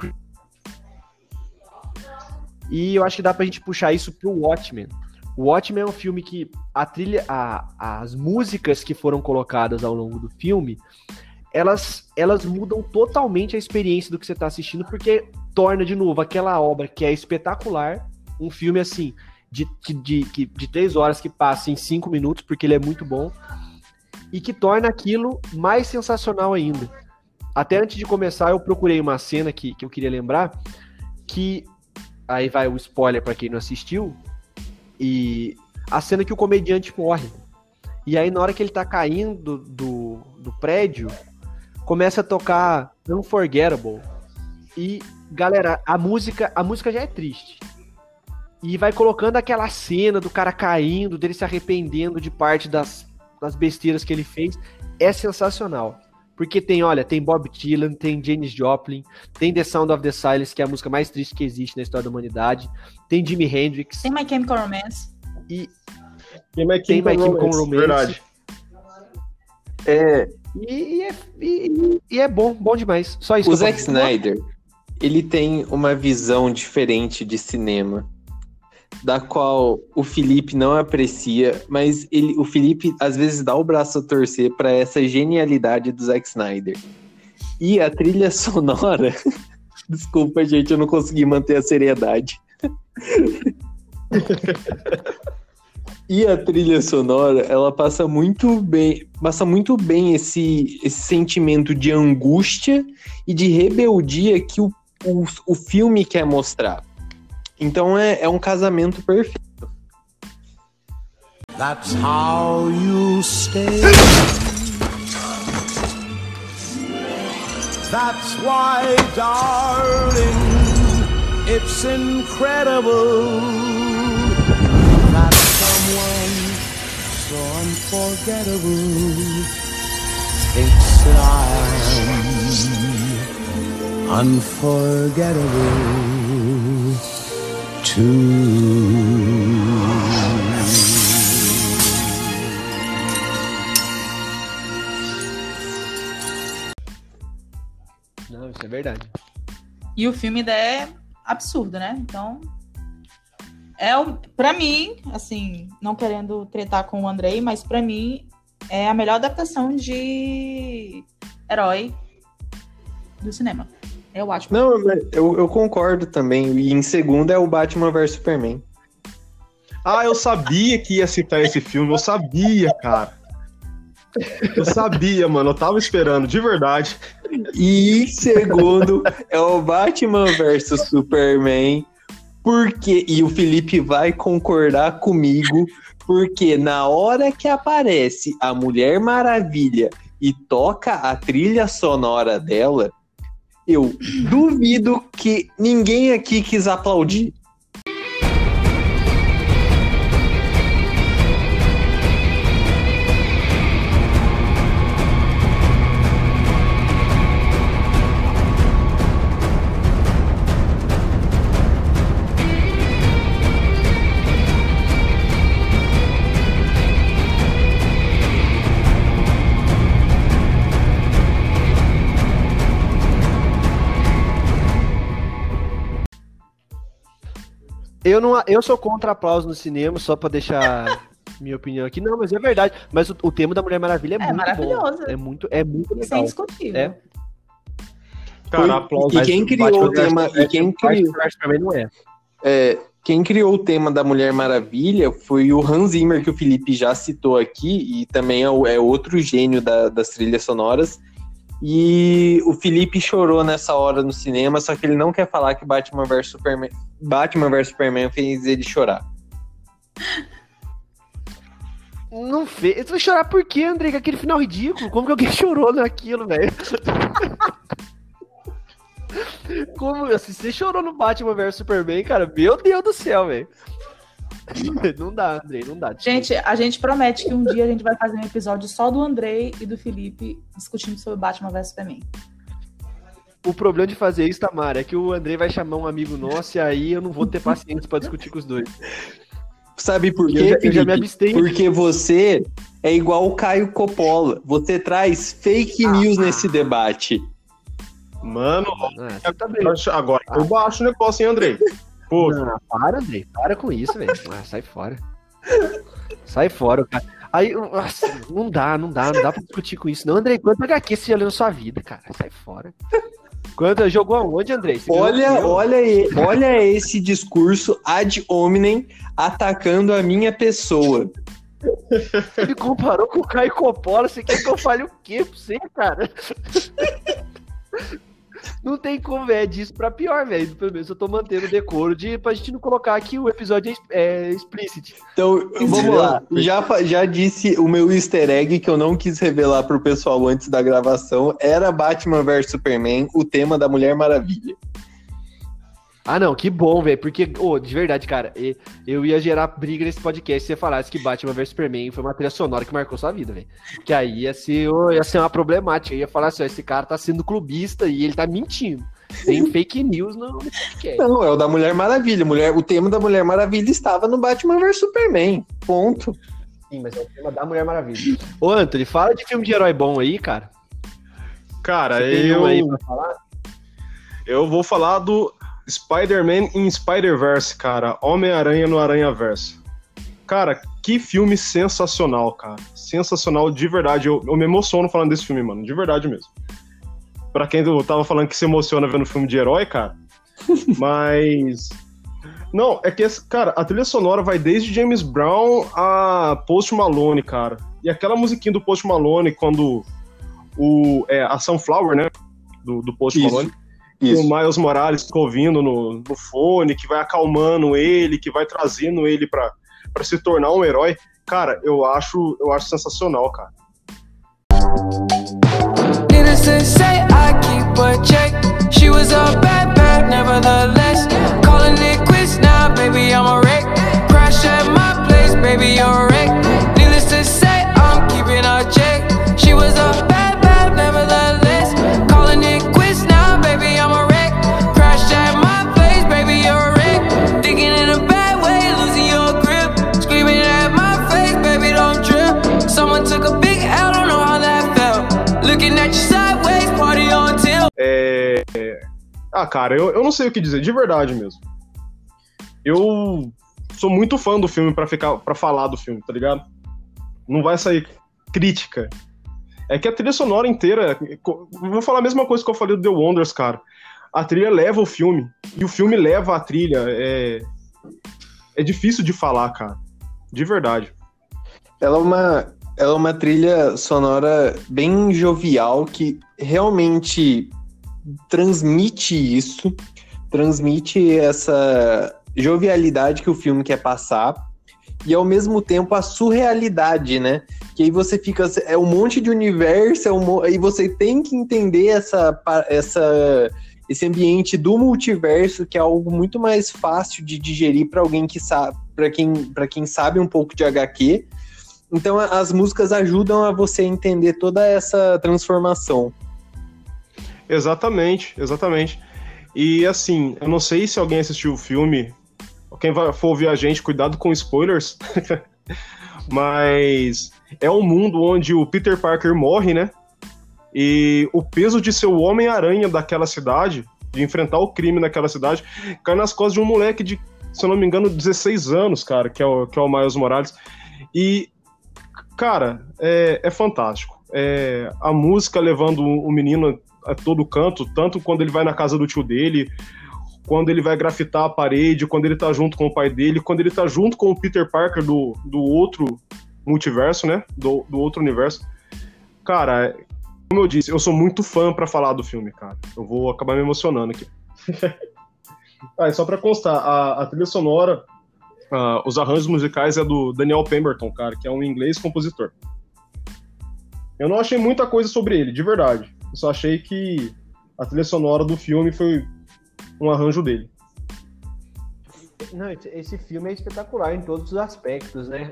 E eu acho que dá pra gente puxar isso pro Watchmen. O Watchmen é um filme que a trilha, as músicas que foram colocadas ao longo do filme, elas mudam totalmente a experiência do que você está assistindo, porque torna de novo aquela obra que é espetacular, um filme assim, de 3 horas que passa em 5 minutos, porque ele é muito bom, e que torna aquilo mais sensacional ainda. Até antes de começar, eu procurei uma cena que eu queria lembrar, que aí vai o spoiler para quem não assistiu. E a cena que o comediante morre. E aí na hora que ele tá caindo do prédio, começa a tocar Unforgettable. E galera, a música já é triste. E vai colocando aquela cena do cara caindo, dele se arrependendo de parte das besteiras que ele fez. É sensacional. Porque tem Bob Dylan, tem Janis Joplin, tem The Sound of the Silence, que é a música mais triste que existe na história da humanidade, tem Jimi Hendrix. Tem My Chemical Romance. Tem My Chemical Romance. Verdade. E é bom demais. Só isso. O Zack Snyder, ele tem uma visão diferente de cinema, da qual o Felipe não aprecia, mas o Felipe às vezes dá o braço a torcer para essa genialidade do Zack Snyder. E a trilha sonora... Desculpa, gente, eu não consegui manter a seriedade. E a trilha sonora, ela passa muito bem esse sentimento de angústia e de rebeldia que o filme quer mostrar. Então é um casamento perfeito. That's how you stay. That's why, darling, it's incredible that someone so unforgettable takes it on. Unforgettable. Não, isso é verdade. E o filme ainda é absurdo, né? Então, pra mim, assim, não querendo tretar com o Andrei, mas pra mim é a melhor adaptação de herói do cinema. Eu acho. Não, eu concordo também. E em segundo é o Batman vs. Superman. Ah, eu sabia que ia citar esse filme. Eu sabia, cara. Eu sabia, mano. Eu tava esperando, de verdade. E em segundo é o Batman vs. Superman. Porque, e o Felipe vai concordar comigo, porque na hora que aparece a Mulher Maravilha e toca a trilha sonora dela, eu duvido que ninguém aqui quis aplaudir. Eu sou contra aplausos no cinema, só pra deixar minha opinião aqui. Não, mas é verdade. Mas o tema da Mulher Maravilha é muito bom. É muito legal. Sem discutir. É. Cara, aplausos. E quem criou o tema... E quem criou... Também não é. Quem criou o tema da Mulher Maravilha foi o Hans Zimmer, que o Felipe já citou aqui, e também é outro gênio das trilhas sonoras. E o Felipe chorou nessa hora no cinema, só que ele não quer falar que Batman vs. Superman fez ele chorar. Não fez. Você vai chorar por quê, André? Aquele final ridículo. Como que alguém chorou naquilo, velho? Como, assim, você chorou no Batman vs. Superman, cara? Meu Deus do céu, velho. Não dá, Andrei, não dá. Gente, a gente promete que um dia a gente vai fazer um episódio só do Andrei e do Felipe discutindo sobre Batman vs. Superman. O problema de fazer isso, Tamara, é que o Andrei vai chamar um amigo nosso e aí eu não vou ter paciência pra discutir com os dois. Sabe por quê? Eu já me abstei. Porque você é igual o Caio Coppola. Você traz fake news nesse debate. Mano, agora eu baixo o negócio, hein, Andrei? Pô, não, para, Andrei, para com isso, velho. Ah, sai fora. Sai fora, cara. Aí, nossa, não dá pra discutir com isso. Não, Andrei, quanto HQ você já leu na sua vida, cara? Sai fora. Quanto jogou aonde, Andrei? Olha esse discurso ad hominem atacando a minha pessoa. Ele comparou com o Caio Coppola. Você quer que eu fale o quê pra você, cara? Não tem como, velho, é disso pra pior, velho. Pelo menos eu tô mantendo o decoro pra gente não colocar aqui o episódio explícito. Então, vamos lá. Já disse o meu easter egg que eu não quis revelar pro pessoal antes da gravação. Era Batman vs. Superman, o tema da Mulher Maravilha. Ah, não, que bom, velho, porque, de verdade, cara, eu ia gerar briga nesse podcast se você falasse que Batman vs. Superman foi uma trilha sonora que marcou sua vida, velho. Que aí ia ser uma problemática, eu ia falar assim, ó, esse cara tá sendo clubista e ele tá mentindo. Tem fake news no podcast. Não, é o da Mulher Maravilha, o tema da Mulher Maravilha estava no Batman vs. Superman, ponto. Sim, mas é o tema da Mulher Maravilha. Ô, Anthony, fala de filme de herói bom aí, cara. Cara, tem um aí pra falar? Eu vou falar do Spider-Man em Spider-Verse, cara. Homem-Aranha no Aranha-Verso. Cara, que filme sensacional, cara. Sensacional, de verdade. Eu me emociono falando desse filme, mano. De verdade mesmo. Pra quem tava falando que se emociona vendo filme de herói, cara. Mas... Não, é que, cara, a trilha sonora vai desde James Brown a Post Malone, cara. E aquela musiquinha do Post Malone, quando a Sunflower, né? Do Post Malone. Que o Miles Morales ficou ouvindo no fone, que vai acalmando ele, que vai trazendo ele pra se tornar um herói. Cara, eu acho sensacional, cara. Cara, eu não sei o que dizer, de verdade mesmo. Eu sou muito fã do filme pra falar do filme, tá ligado? Não vai sair crítica. É que a trilha sonora inteira... Vou falar a mesma coisa que eu falei do The Wonders, cara. A trilha leva o filme. E o filme leva a trilha. É difícil de falar, cara. De verdade. Ela é uma trilha sonora bem jovial que realmente... transmite essa jovialidade que o filme quer passar e ao mesmo tempo a surrealidade, né? Que aí você fica, é um monte de universo, aí você tem que entender esse ambiente do multiverso, que é algo muito mais fácil de digerir para alguém que sabe, para quem sabe um pouco de HQ. Então as músicas ajudam a você entender toda essa transformação. Exatamente. E assim, eu não sei se alguém assistiu o filme, quem for ouvir a gente, cuidado com spoilers, mas é um mundo onde o Peter Parker morre, né? E o peso de ser o Homem-Aranha daquela cidade, de enfrentar o crime naquela cidade, cai nas costas de um moleque de, se eu não me engano, 16 anos, cara, que é o Miles Morales. E, cara, é fantástico. A música levando o menino a todo canto, tanto quando ele vai na casa do tio dele, quando ele vai grafitar a parede, quando ele tá junto com o pai dele, quando ele tá junto com o Peter Parker do outro multiverso, né? Do outro universo. Cara, como eu disse, eu sou muito fã pra falar do filme, cara. Eu vou acabar me emocionando aqui. Ah, e só pra constar, a trilha sonora, os arranjos musicais é do Daniel Pemberton, cara, que é um inglês compositor. Eu não achei muita coisa sobre ele, de verdade. Eu só achei que a trilha sonora do filme foi um arranjo dele. Não, esse filme é espetacular em todos os aspectos, né?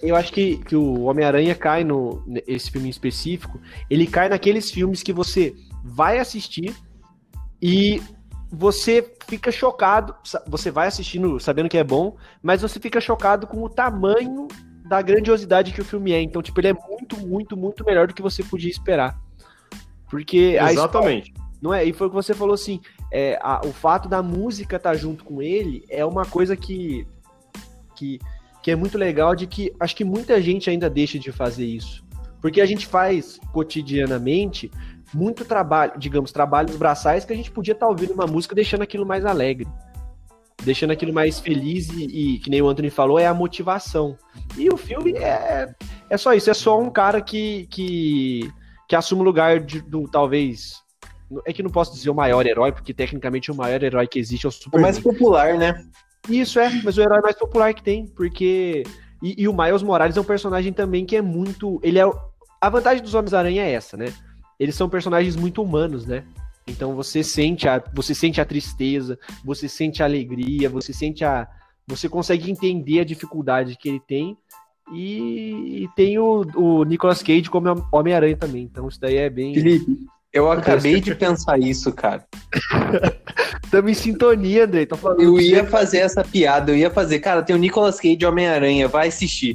Eu acho que o Homem-Aranha cai esse filme em específico, ele cai naqueles filmes que você vai assistir e você fica chocado, você vai assistindo sabendo que é bom, mas você fica chocado com o tamanho da grandiosidade que o filme é. Então, tipo, ele é muito, muito, muito melhor do que você podia esperar. Porque exatamente. Não é? E foi o que você falou, assim, o fato da música estar junto com ele é uma coisa que é muito legal, de que acho que muita gente ainda deixa de fazer isso. Porque a gente faz cotidianamente muito trabalho, digamos, trabalhos braçais que a gente podia estar ouvindo uma música deixando aquilo mais alegre, deixando aquilo mais feliz e que nem o Anthony falou, é a motivação. E o filme é só isso, é só um cara que assume o lugar do talvez... É que não posso dizer o maior herói, porque tecnicamente o maior herói que existe é o Superman. O mais popular, né? Isso, mas o herói mais popular que tem, porque... E o Miles Morales é um personagem também que é muito... A vantagem dos Homens-Aranha é essa, né? Eles são personagens muito humanos, né? Então você sente a tristeza, você sente a alegria, você consegue entender a dificuldade que ele tem. E tem o Nicolas Cage como Homem-Aranha também. Então isso daí é bem... Felipe, eu acabei de pensar isso, cara. Tamo em sintonia, André. Eu ia fazer essa piada, cara, tem o Nicolas Cage Homem-Aranha, vai assistir.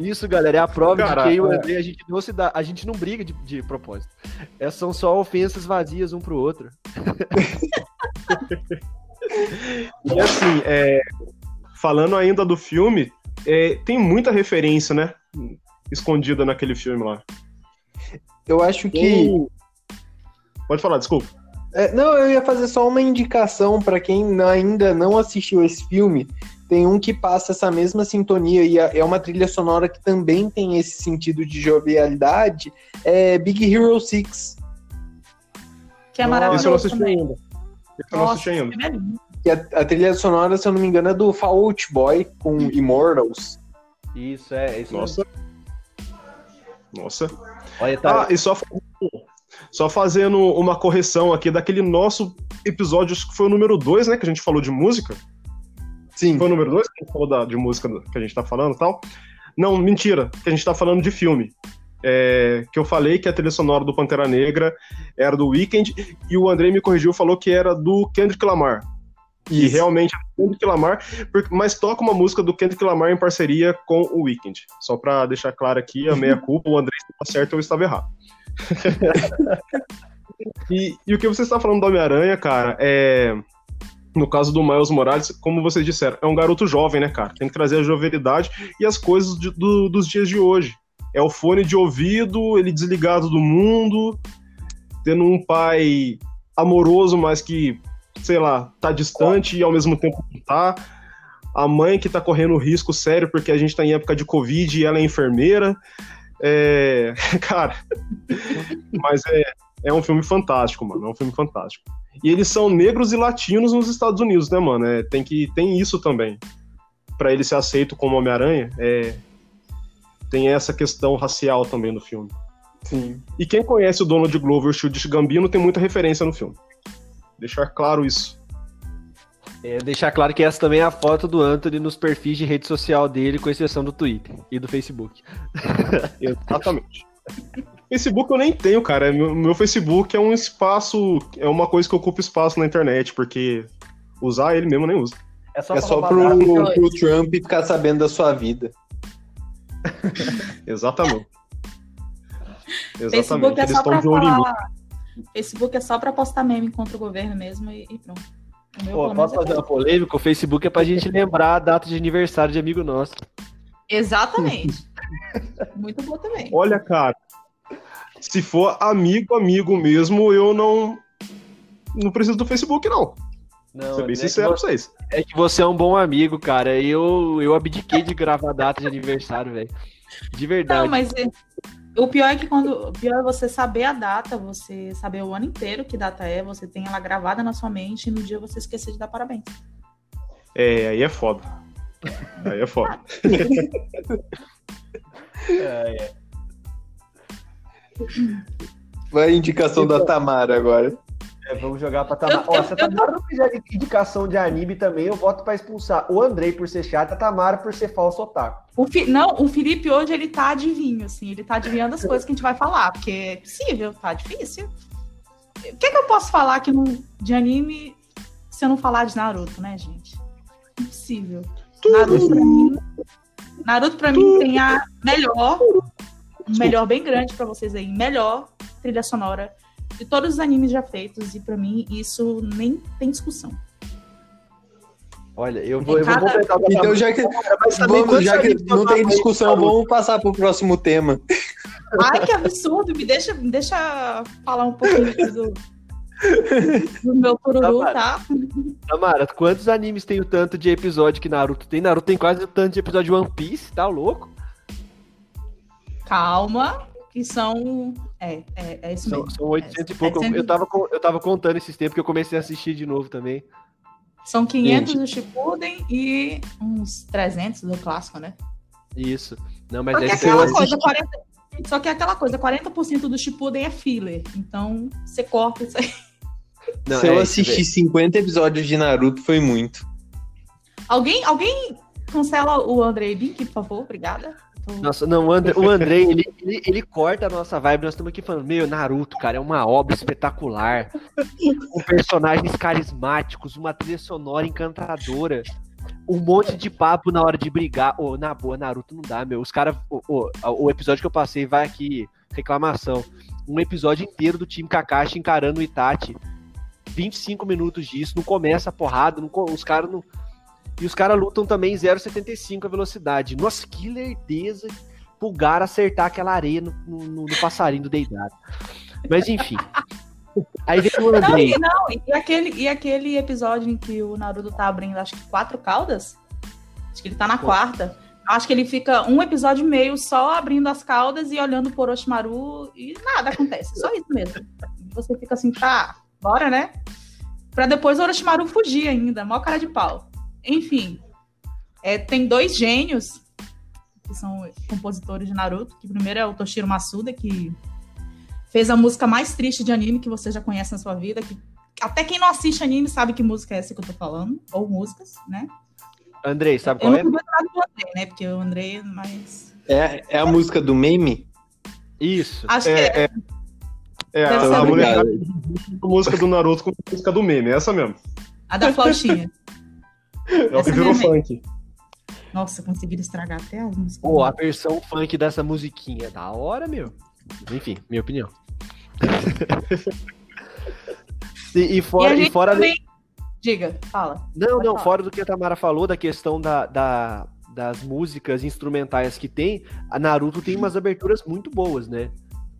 Isso, galera, é a prova de que o André, a gente não briga de propósito. São só ofensas vazias um pro outro. E assim, falando ainda do filme, tem muita referência, né? Escondida naquele filme lá. Eu acho que... Pode falar, desculpa. Não, eu ia fazer só uma indicação pra quem ainda não assistiu esse filme. Tem um que passa essa mesma sintonia e é uma trilha sonora que também tem esse sentido de jovialidade. É Big Hero 6. Que é maravilhoso. Esse eu não assisti ainda. E a trilha sonora, se eu não me engano, é do Fall Out Boy com Immortals. Isso, isso. Nossa. Olha, tá. E só fazendo uma correção aqui daquele nosso episódio, acho que foi o número 2, né? Que a gente falou de música. Sim. Foi o número 2 que a gente falou de música que a gente tá falando e tal. Não, mentira, que a gente tá falando de filme. Que eu falei que a trilha sonora do Pantera Negra era do Weeknd, e o André me corrigiu, falou que era do Kendrick Lamar. Isso. E realmente é Kendrick Lamar, mas toca uma música do Kendrick Lamar em parceria com o Weeknd. Só pra deixar claro aqui, a meia-culpa, o André estava certo e eu estava errado. E o que você está falando do Homem-Aranha, cara, no caso do Miles Morales, como vocês disseram, é um garoto jovem, né, cara? Tem que trazer a jovialidade e as coisas dos dias de hoje. É o fone de ouvido, ele desligado do mundo, tendo um pai amoroso, mas que... sei lá, tá distante e ao mesmo tempo não tá, a mãe que tá correndo risco sério porque a gente tá em época de Covid e ela é enfermeira, cara, mas é um filme fantástico, mano, é um filme fantástico. E eles são negros e latinos nos Estados Unidos, né, mano, tem isso também, pra ele ser aceito como Homem-Aranha, tem essa questão racial também no filme. Sim. E quem conhece o Donald Glover e o Childish Gambino tem muita referência no filme. Deixar claro isso. Deixar claro que essa também é a foto do Anthony nos perfis de rede social dele, com exceção do Twitter e do Facebook. Exatamente. Facebook eu nem tenho, cara. Meu Facebook é um espaço, é uma coisa que ocupa espaço na internet, porque usar ele mesmo eu nem uso. É só pro Trump ficar sabendo da sua vida. Exatamente. Facebook eles estão de olho em mim. Facebook é só pra postar meme contra o governo mesmo e pronto. Posso fazer uma polêmica? O Facebook é pra gente lembrar a data de aniversário de amigo nosso. Exatamente. Muito bom também. Olha, cara, Se for amigo mesmo, eu não preciso do Facebook, não. Vou ser bem sincero pra vocês. É que você é um bom amigo, cara. Eu abdiquei de gravar data de aniversário, velho. De verdade. Não, mas o pior é que quando... O pior é você saber a data, você saber o ano inteiro que data é, você tem ela gravada na sua mente e no dia você esquecer de dar parabéns. É, aí é foda. Aí é foda. É. Vai a indicação da Tamara agora. É, vamos jogar pra Tamara. Ó, se a Tamara não fizer indicação de anime também, eu voto pra expulsar o Andrei por ser chato, a Tamara por ser falso otaku. Não, o Felipe hoje ele tá adivinho, assim, ele tá adivinhando as coisas que a gente vai falar, porque é possível, tá difícil. O que é que eu posso falar aqui de anime se eu não falar de Naruto, né, gente? Impossível. Naruto pra mim tem a melhor... Melhor bem grande pra vocês aí. Melhor trilha sonora de todos os animes já feitos. E pra mim, isso nem tem discussão. Olha, eu vou completar. Então, já que não tem discussão, vamos passar pro próximo tema. Ai, que absurdo. Me deixa falar um pouquinho do meu cururu, tá? Tamara, quantos animes tem o tanto de episódio que Naruto tem? Naruto tem quase o tanto de episódio de One Piece, tá louco? Calma, que são... É isso mesmo. São 800 e pouco. Eu tava contando esses tempos que eu comecei a assistir de novo também. São 500 do Shippuden e uns 300 do clássico, né? Isso. Não, mas só que é aquela coisa, 40% do Shippuden é filler. Então, você corta isso aí. Não, se eu assistir 50 episódios de Naruto, foi muito. Alguém cancela o Andrei Bink, por favor? Obrigada. Nossa, não, o Andrei, ele corta a nossa vibe, nós estamos aqui falando, meu, Naruto, cara, é uma obra espetacular, com personagens carismáticos, uma trilha sonora encantadora, um monte de papo na hora de brigar, na boa, Naruto não dá, meu, os caras, o episódio que eu passei, vai aqui, reclamação, um episódio inteiro do time Kakashi encarando o Itachi, 25 minutos disso, não começa a porrada, os caras não... E os caras lutam também 0,75 a velocidade. Nossa, que lerdeza pulgar acertar aquela areia no passarinho do Deidara. Mas enfim. Aí vem o Andrei. E aquele episódio em que o Naruto tá abrindo, acho que 4 caudas? Acho que ele tá na quarta. Acho que ele fica um episódio e meio só abrindo as caudas e olhando por Orochimaru e nada acontece. Só isso mesmo. Você fica assim, tá, bora, né? Pra depois o Orochimaru fugir ainda. Mó cara de pau. Enfim, tem 2 gênios, que são compositores de Naruto, que primeiro é o Toshiro Masuda, que fez a música mais triste de anime que você já conhece na sua vida, que até quem não assiste anime sabe que música é essa que eu tô falando, ou músicas, né? Andrei, sabe qual é? Eu não vou falar do Andrei, né, porque o Andrei é mais... É a música do meme? Isso. Acho que é. É a mulher música do Naruto com a música do meme, é essa mesmo. A da flautinha. Virou funk. Nossa, conseguiram estragar até as músicas. Pô, a versão funk dessa musiquinha é da hora, meu. Enfim, minha opinião. e fora também... Diga, fala. Não, fora do que a Tamara falou, da questão das músicas instrumentais que tem, a Naruto tem umas aberturas muito boas, né?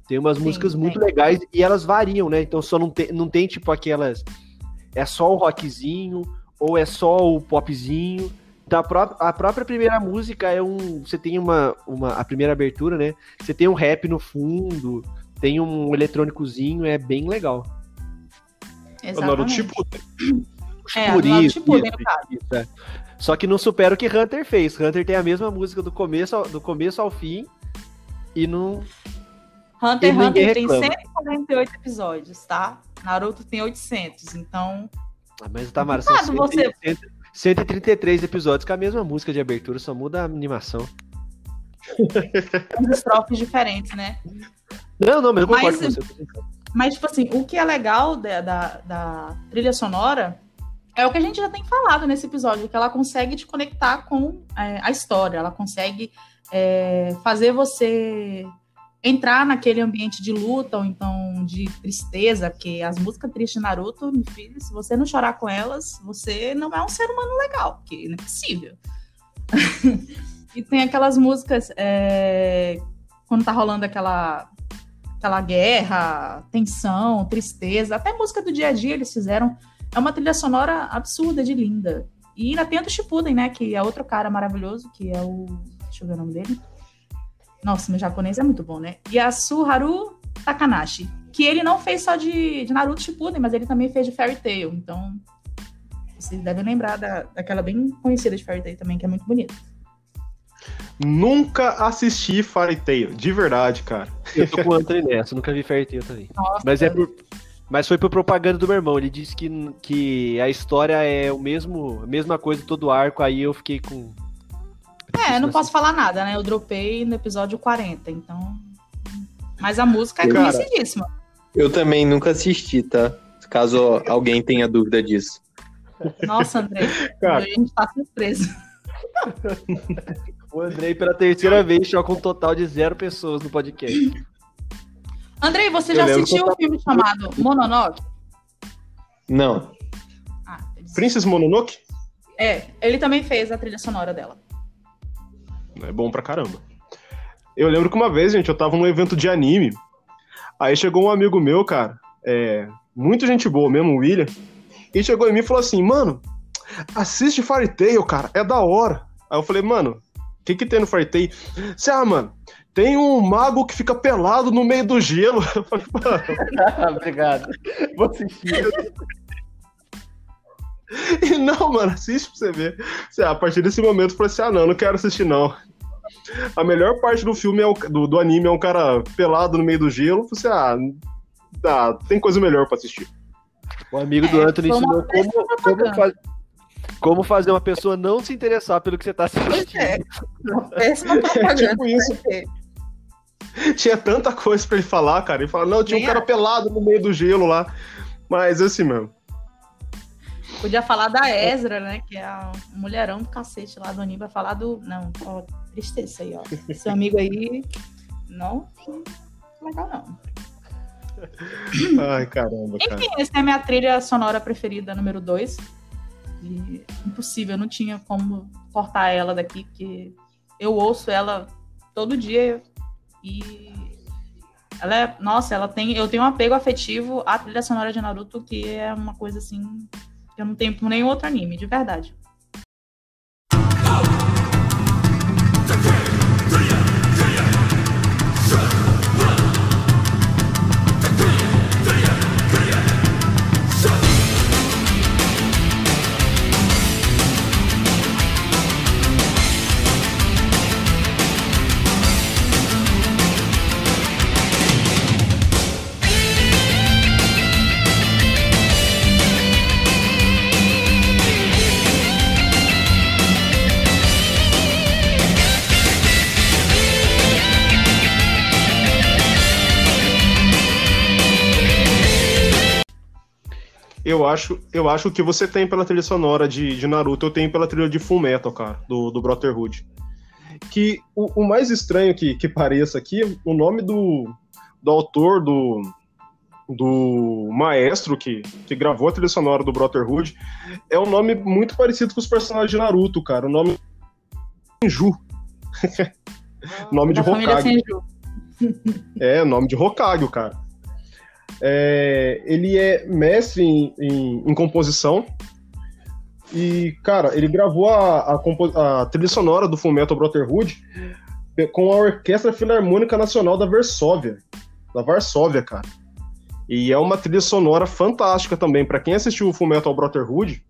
Tem umas músicas muito legais e elas variam, né? Então só não tem tipo aquelas... É só o rockzinho... ou é só o popzinho. Então, a própria primeira música é um... Você tem a primeira abertura, né? Você tem um rap no fundo, tem um eletrônicozinho, é bem legal. Exatamente. Naruto Shippuden. Só que não supera o que Hunter fez. Hunter tem a mesma música do começo ao fim e não... Hunter tem 148 episódios, tá? Naruto tem 800, então... Mas, Tamara, são 133 episódios com a mesma música de abertura, só muda a animação. Uns estrofes diferentes, né? Não, mas eu concordo com você. Mas, tipo assim, o que é legal da trilha sonora é o que a gente já tem falado nesse episódio, que ela consegue te conectar com a história, ela consegue fazer você... entrar naquele ambiente de luta ou então de tristeza, porque as músicas tristes de Naruto, meu filho, se você não chorar com elas, você não é um ser humano legal, porque não é possível. E tem aquelas músicas quando tá rolando aquela sei lá, guerra, tensão, tristeza, até música do dia a dia eles fizeram. É uma trilha sonora absurda de linda. E ainda tem a do Shippuden, né? Que é outro cara maravilhoso, que é o... Deixa eu ver o nome dele. Nossa, meu japonês é muito bom, né? Yasuharu Takanashi. Que ele não fez só de Naruto Shippuden, mas ele também fez de Fairy Tail. Então, vocês devem lembrar daquela bem conhecida de Fairy Tail também, que é muito bonita. Nunca assisti Fairy Tail, de verdade, cara. Eu tô com o André nessa, nunca vi Fairy Tail também. Nossa, mas é por... Mas foi por propaganda do meu irmão, ele disse que a história é a mesma coisa em todo arco, aí eu fiquei com... É, não posso falar nada, né? Eu dropei no episódio 40, então... Mas a música é conhecidíssima. Eu também nunca assisti, tá? Caso alguém tenha dúvida disso. Nossa, André, a gente tá surpreso. O André, pela terceira vez, choca um total de 0 pessoas no podcast. Andrei, você já assistiu um filme chamado Mononoke? Não. Princess Mononoke? É, ele também fez a trilha sonora dela. É bom pra caramba. Eu lembro que uma vez, gente, eu tava num evento de anime, aí chegou um amigo meu, cara, muito gente boa mesmo, o William, e chegou em mim e falou assim, mano, assiste Fairy Tail, cara, é da hora. Aí eu falei, mano, o que que tem no Fairy Tail? Mano, tem um mago que fica pelado no meio do gelo. Eu falei, mano... Obrigado. Vou assistir. E não, mano, assiste pra você ver. A partir desse momento, eu falei assim, não quero assistir, não. A melhor parte do filme, do anime, é um cara pelado no meio do gelo. Eu falei tem coisa melhor pra assistir. O amigo do Anthony ensinou como fazer uma pessoa não se interessar pelo que você tá assistindo. Péssima propaganda. Tipo isso. Tinha tanta coisa pra ele falar, cara. Ele fala, tinha um cara pelado no meio do gelo lá. Mas assim mesmo. Podia falar da Ezra, né? Que é a mulherão do cacete lá do anime. Vai falar do... Não, ó, tristeza aí, ó. Seu amigo aí... Não, legal não. Ai, caramba, cara. Enfim, essa é a minha trilha sonora preferida, número 2. E impossível, eu não tinha como cortar ela daqui, porque eu ouço ela todo dia e ela é, nossa, eu tenho um apego afetivo à trilha sonora de Naruto, que é uma coisa assim, que eu não tenho por nenhum outro anime, de verdade. Eu acho que você tem pela trilha sonora de Naruto, eu tenho pela trilha de Full Metal, cara, do Brotherhood. Que o mais estranho que pareça aqui, o nome do autor, do maestro que gravou a trilha sonora do Brotherhood, é um nome muito parecido com os personagens de Naruto, cara. O nome Senju. Nome de Hokage. É, nome de Hokage, cara. Ele é mestre em composição e, cara, ele gravou a trilha sonora do Full Metal Brotherhood com a Orquestra Filarmônica Nacional da Varsóvia, cara. E é uma trilha sonora fantástica também. Pra quem assistiu o Full Metal Brotherhood,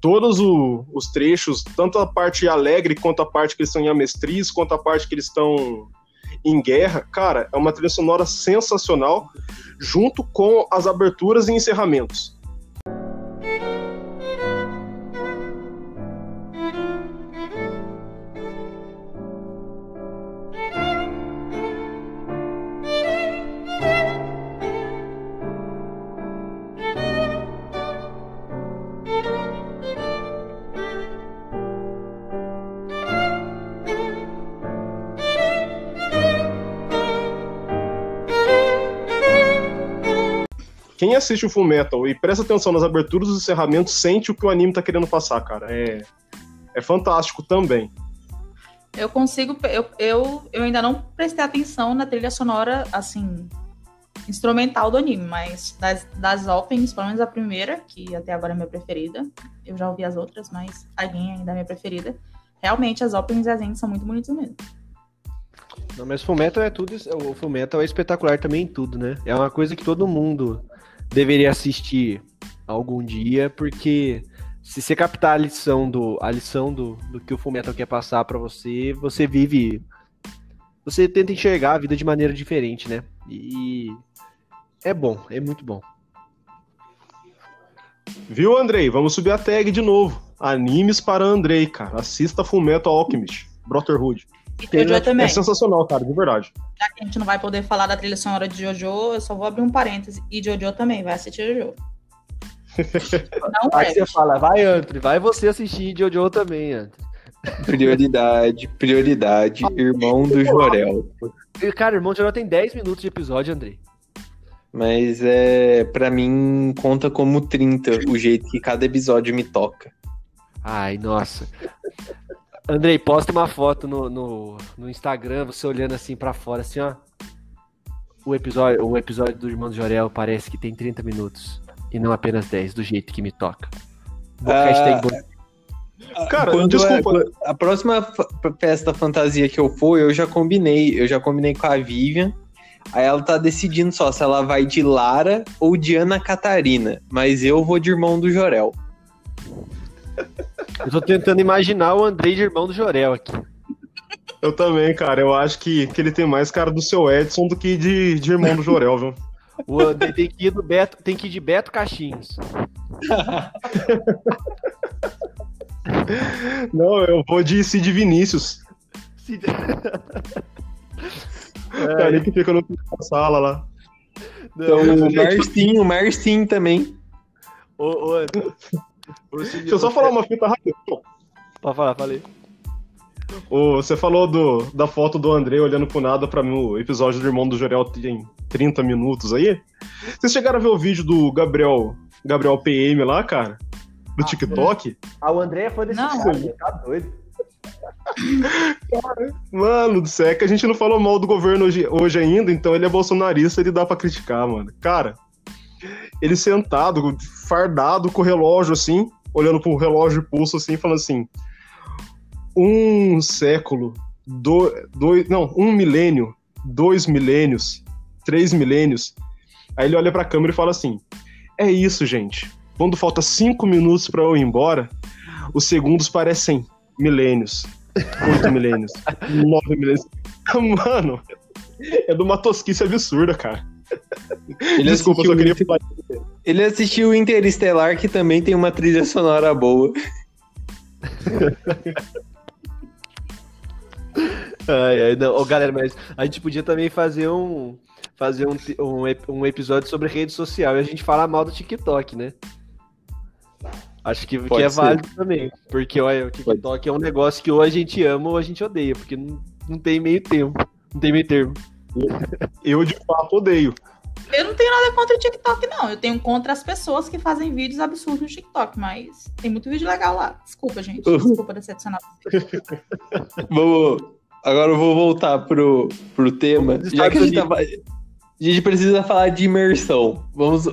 todos os trechos, tanto a parte alegre quanto a parte que eles estão em Amestriz, quanto a parte que eles estão em guerra, cara, é uma trilha sonora sensacional, junto com as aberturas e encerramentos. Quem assiste o Full Metal e presta atenção nas aberturas e os encerramentos, sente o que o anime tá querendo passar, cara. É fantástico também. eu consigo... Eu ainda não prestei atenção na trilha sonora, assim, instrumental do anime, mas das openings, pelo menos a primeira, que até agora é minha preferida, eu já ouvi as outras, mas a Gen ainda é minha preferida, realmente as openings e as endings são muito bonitas mesmo. Não, mas o Full Metal é espetacular também em tudo, né? É uma coisa que todo mundo deveria assistir algum dia, porque se você captar a lição do que o Full Metal quer passar pra você, você tenta enxergar a vida de maneira diferente, né? E é bom, é muito bom. Viu, Andrei? Vamos subir a tag de novo. Animes para Andrei, cara. Assista Full Metal Alchemist Brotherhood. E Jojo também. É sensacional, cara, de verdade. Já que a gente não vai poder falar da trilha sonora de Jojo, eu só vou abrir um parêntese. E Jojo também, vai assistir Jojo. Aí você fala, vai, Andrei, vai você assistir Jojo também, Andrei. Prioridade, Irmão do Jorel. Cara, Irmão do Jorel tem 10 minutos de episódio, Andrei. Mas pra mim conta como 30 o jeito que cada episódio me toca. Ai, nossa. Andrei, posta uma foto no Instagram, você olhando assim pra fora, assim, ó. O episódio do Irmão do Jorel parece que tem 30 minutos e não apenas 10, do jeito que me toca. Cara, desculpa. A próxima festa fantasia que eu for, eu já combinei com a Vivian. Aí ela tá decidindo só se ela vai de Lara ou de Ana Catarina, mas eu vou de Irmão do Jorel. Eu tô tentando imaginar o Andrei de Irmão do Jorel aqui. Eu também, cara, eu acho que ele tem mais cara do seu Edson do que de Irmão do Jorel, viu? O Andrei tem que ir de Beto Caixinhos. Não, eu vou de Cid Vinícius. Cid... É ali que fica no sala lá. Então, o Marcinho também. Deixa eu só falar uma fita rápida. Pode falar, falei. Você falou da foto do Andrei olhando pro nada pra mim, o episódio do Irmão do Jorel tem 30 minutos aí. Vocês chegaram a ver o vídeo do Gabriel PM lá, cara? Do TikTok? O André é fã desse filme, tá doido. Mano do céu, que a gente não falou mal do governo hoje ainda, então ele é bolsonarista, ele dá pra criticar, mano. Cara, ele sentado, fardado, com o relógio assim, olhando pro relógio de pulso assim, falando assim, 1 milênio, 2 milênios, 3 milênios. Aí ele olha pra câmera e fala assim, é isso, gente. Quando falta 5 minutos pra eu ir embora, os segundos parecem milênios, 8 milênios, 9 milênios. Mano, é de uma tosquice absurda, cara. Desculpa, eu só queria falar. Ele assistiu o Interestelar, que também tem uma trilha sonora boa. Ai, não. Ô, galera, mas a gente podia também fazer um episódio sobre rede social e a gente falar mal do TikTok, né? Acho que é válido também, porque olha, o TikTok é um negócio que ou a gente ama ou a gente odeia, porque não tem meio termo. Eu de fato odeio. Eu não tenho nada contra o TikTok, não. Eu tenho contra as pessoas que fazem vídeos absurdos no TikTok, mas tem muito vídeo legal lá. Desculpa, gente. Desculpa decepcionar vocês. Vamos. Agora eu vou voltar pro tema. Já que a gente precisa falar de imersão.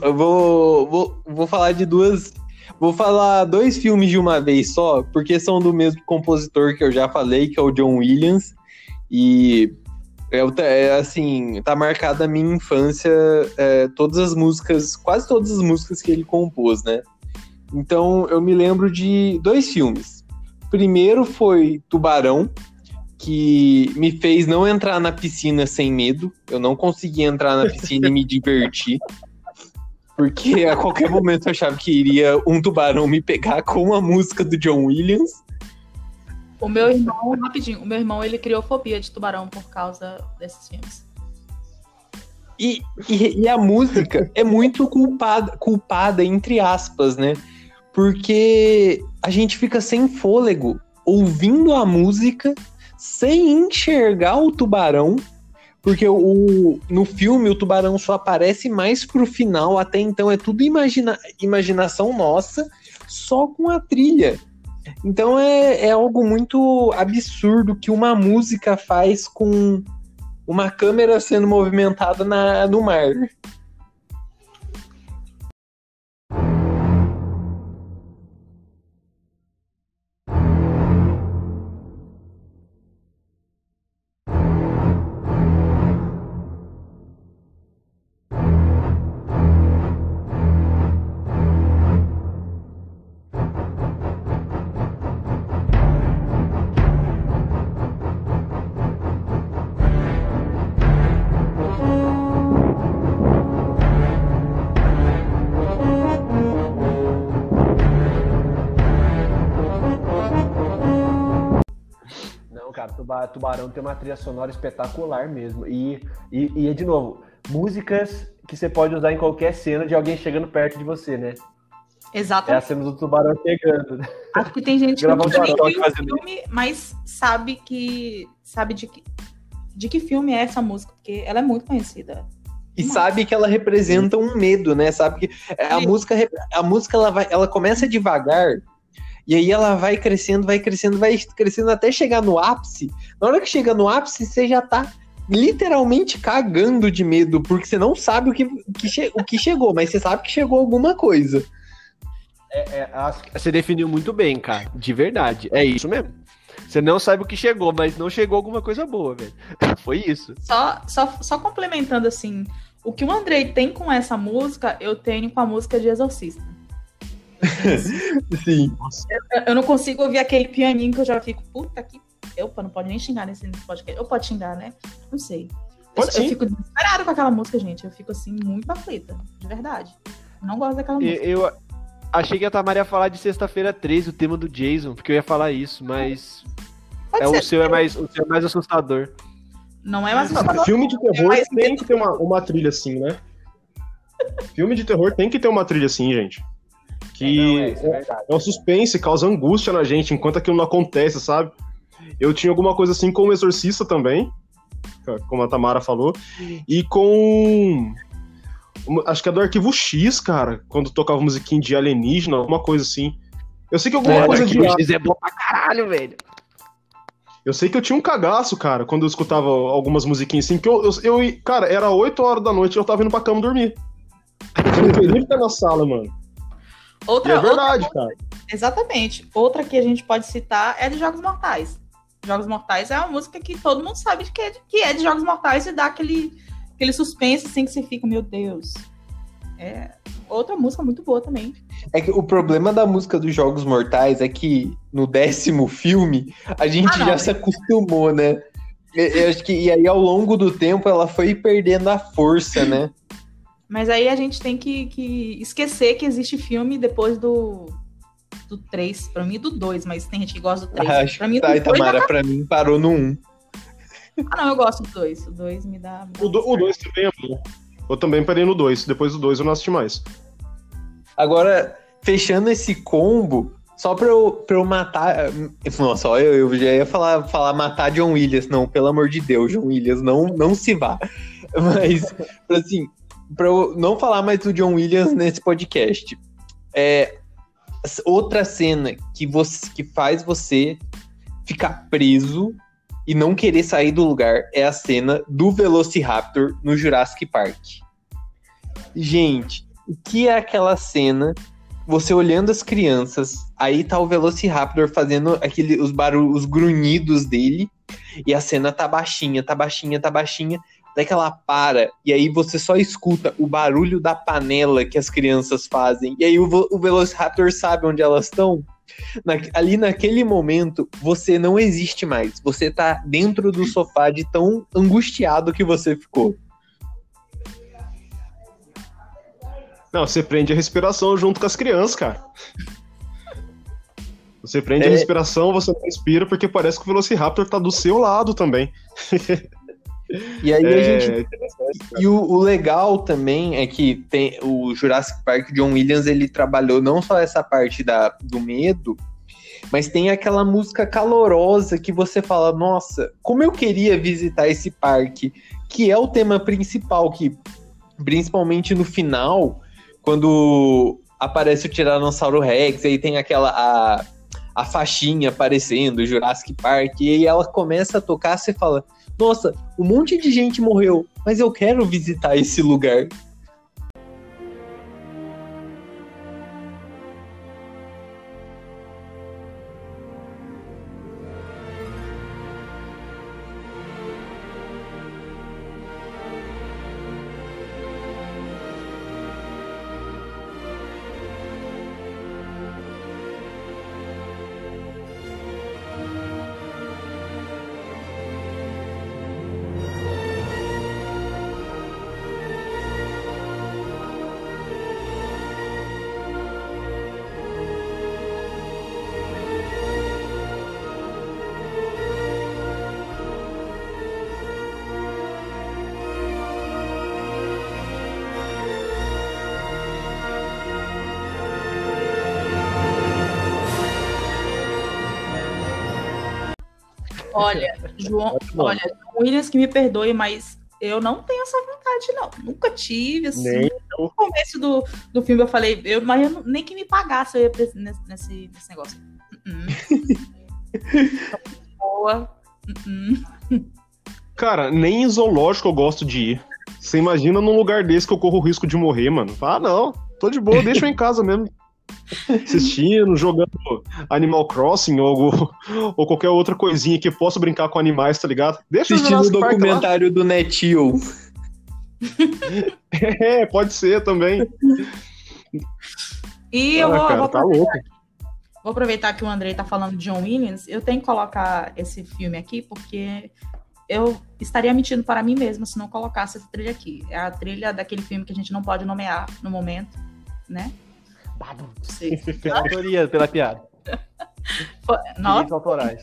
Eu vou falar de duas. Vou falar 2 filmes de uma vez só, porque são do mesmo compositor que eu já falei, que é o John Williams. E, assim, tá marcada a minha infância, todas as músicas, quase todas as músicas que ele compôs, né? Então, eu me lembro de 2 filmes. O primeiro foi Tubarão, que me fez não entrar na piscina sem medo. Eu não consegui entrar na piscina e me divertir. Porque a qualquer momento eu achava que iria um tubarão me pegar com a música do John Williams. O meu irmão, ele criou fobia de tubarão por causa desses filmes. E a música é muito culpada, entre aspas, né? Porque a gente fica sem fôlego, ouvindo a música, sem enxergar o tubarão. Porque no filme o tubarão só aparece mais pro final, até então é tudo imaginação nossa, só com a trilha. Então é algo muito absurdo que uma música faz com uma câmera sendo movimentada no mar. Tubarão tem uma trilha sonora espetacular mesmo. E de novo, músicas que você pode usar em qualquer cena de alguém chegando perto de você, né? Exatamente. É a cena do tubarão chegando. Acho que tem gente que não viu o filme, mas sabe de que filme é essa música, porque ela é muito conhecida. E sabe que ela representa um medo, né? Sabe que a música ela começa devagar. E aí ela vai crescendo até chegar no ápice. Na hora que chega no ápice, você já tá literalmente cagando de medo, porque você não sabe o que chegou, mas você sabe que chegou alguma coisa. Você definiu muito bem, cara, de verdade. É isso mesmo. Você não sabe o que chegou, mas não chegou alguma coisa boa, velho. Foi isso. Só complementando, assim, o que o Andrei tem com essa música, eu tenho com a música de Exorcista. Sim. Eu não consigo ouvir aquele pianinho que eu já fico, puta que... Opa, não pode nem xingar nesse podcast. Eu posso xingar, né? Não sei. Eu fico desesperada com aquela música, gente. Eu fico, assim, muito aflita, de verdade. Eu não gosto daquela música. Eu achei que a Tamara ia falar de Sexta-feira 13, o tema do Jason, porque eu ia falar isso, mas... O seu é mais assustador. Não é mais assustador. Filme de terror tem que ter uma trilha assim, né? Filme de terror tem que ter uma trilha assim, gente. Que é um suspense, causa angústia na gente, enquanto aquilo não acontece, sabe? Eu tinha alguma coisa assim com o Exorcista também, como a Tamara falou, e com... Acho que é do Arquivo X, cara, quando tocava musiquinha de alienígena, alguma coisa assim. Eu sei que alguma coisa de... Arquivo X é bom pra caralho, velho. Eu sei que eu tinha um cagaço, cara, quando eu escutava algumas musiquinhas assim, que cara, era 8 horas da noite e eu tava indo pra cama dormir. Eu não queria ficar na sala, mano. É verdade, cara. Exatamente. Outra que a gente pode citar é de Jogos Mortais. Jogos Mortais é uma música que todo mundo sabe que é de Jogos Mortais e dá aquele suspense assim que você fica, meu Deus. É outra música muito boa também. É que o problema da música dos Jogos Mortais é que no 10º filme a gente se acostumou, né? Eu acho que, e aí ao longo do tempo ela foi perdendo a força, né? Mas aí a gente tem que esquecer que existe filme depois do 3. Pra mim, do 2, mas tem gente que gosta do 3. Acho pra mim, tá, Itamara, pra mim, parou no 1. Não, eu gosto do 2. O 2 me dá... O 2 também é bom. Eu também parei no 2. Depois do 2 eu não assisti mais. Agora, fechando esse combo, só pra eu matar... Nossa, eu já ia falar matar John Williams. Não, pelo amor de Deus, John Williams, não se vá. Mas, assim... Pra eu não falar mais do John Williams nesse podcast. Outra cena que faz você ficar preso e não querer sair do lugar é a cena do Velociraptor no Jurassic Park. Gente, o que é aquela cena? Você olhando as crianças, aí tá o Velociraptor fazendo os barulhos, os grunhidos dele, e a cena tá baixinha, tá baixinha, tá baixinha. Até que ela para, e aí você só escuta o barulho da panela que as crianças fazem. E aí o Velociraptor sabe onde elas estão. Ali naquele momento, você não existe mais. Você tá dentro do sofá de tão angustiado que você ficou. Não, você prende a respiração junto com as crianças, cara. Você prende a respiração, você não respira, porque parece que o Velociraptor tá do seu lado também. E aí a gente... E o legal também é que tem o Jurassic Park, John Williams, ele trabalhou não só essa parte do medo, mas tem aquela música calorosa que você fala, nossa, como eu queria visitar esse parque, que é o tema principal, que principalmente no final, quando aparece o Tiranossauro Rex, aí tem aquela... a faixinha aparecendo, Jurassic Park, e ela começa a tocar, você fala, nossa, um monte de gente morreu, mas eu quero visitar esse lugar. Olha, John Williams, que me perdoe, mas eu não tenho essa vontade, não. Nunca tive, assim. Nem no começo do filme eu falei, mas eu, nem que me pagasse eu ia nesse negócio. Boa. Cara, nem em zoológico eu gosto de ir. Você imagina num lugar desse que eu corro o risco de morrer, mano. Ah, não. Tô de boa, deixa eu em casa mesmo. Assistindo, jogando Animal Crossing ou qualquer outra coisinha que eu possa brincar com animais, tá ligado? Deixa eu jogar o documentário do Netio. É, pode ser também. E vou aproveitar que o Andrei tá falando de John Williams. Eu tenho que colocar esse filme aqui porque eu estaria mentindo para mim mesma se não colocasse essa trilha aqui. É a trilha daquele filme que a gente não pode nomear no momento, né? Não sei. Autoria pela piada. Nossa. Autorais.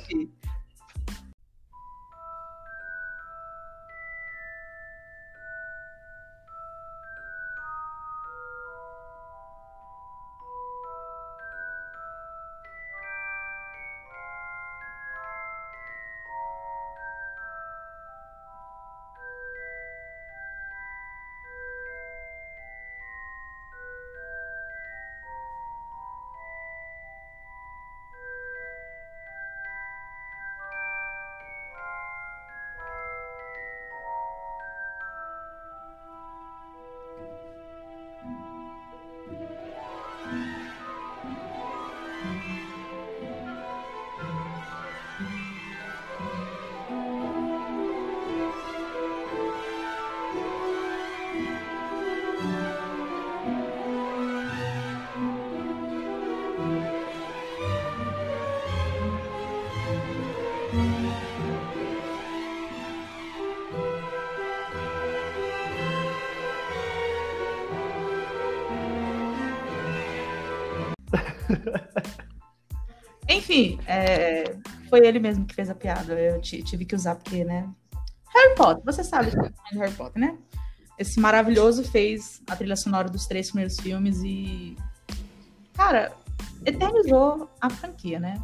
Enfim, foi ele mesmo que fez a piada. Eu tive que usar porque, né? Harry Potter, você sabe que é Harry Potter, né? Esse maravilhoso fez a trilha sonora dos 3 primeiros filmes e, cara, eternizou a franquia, né?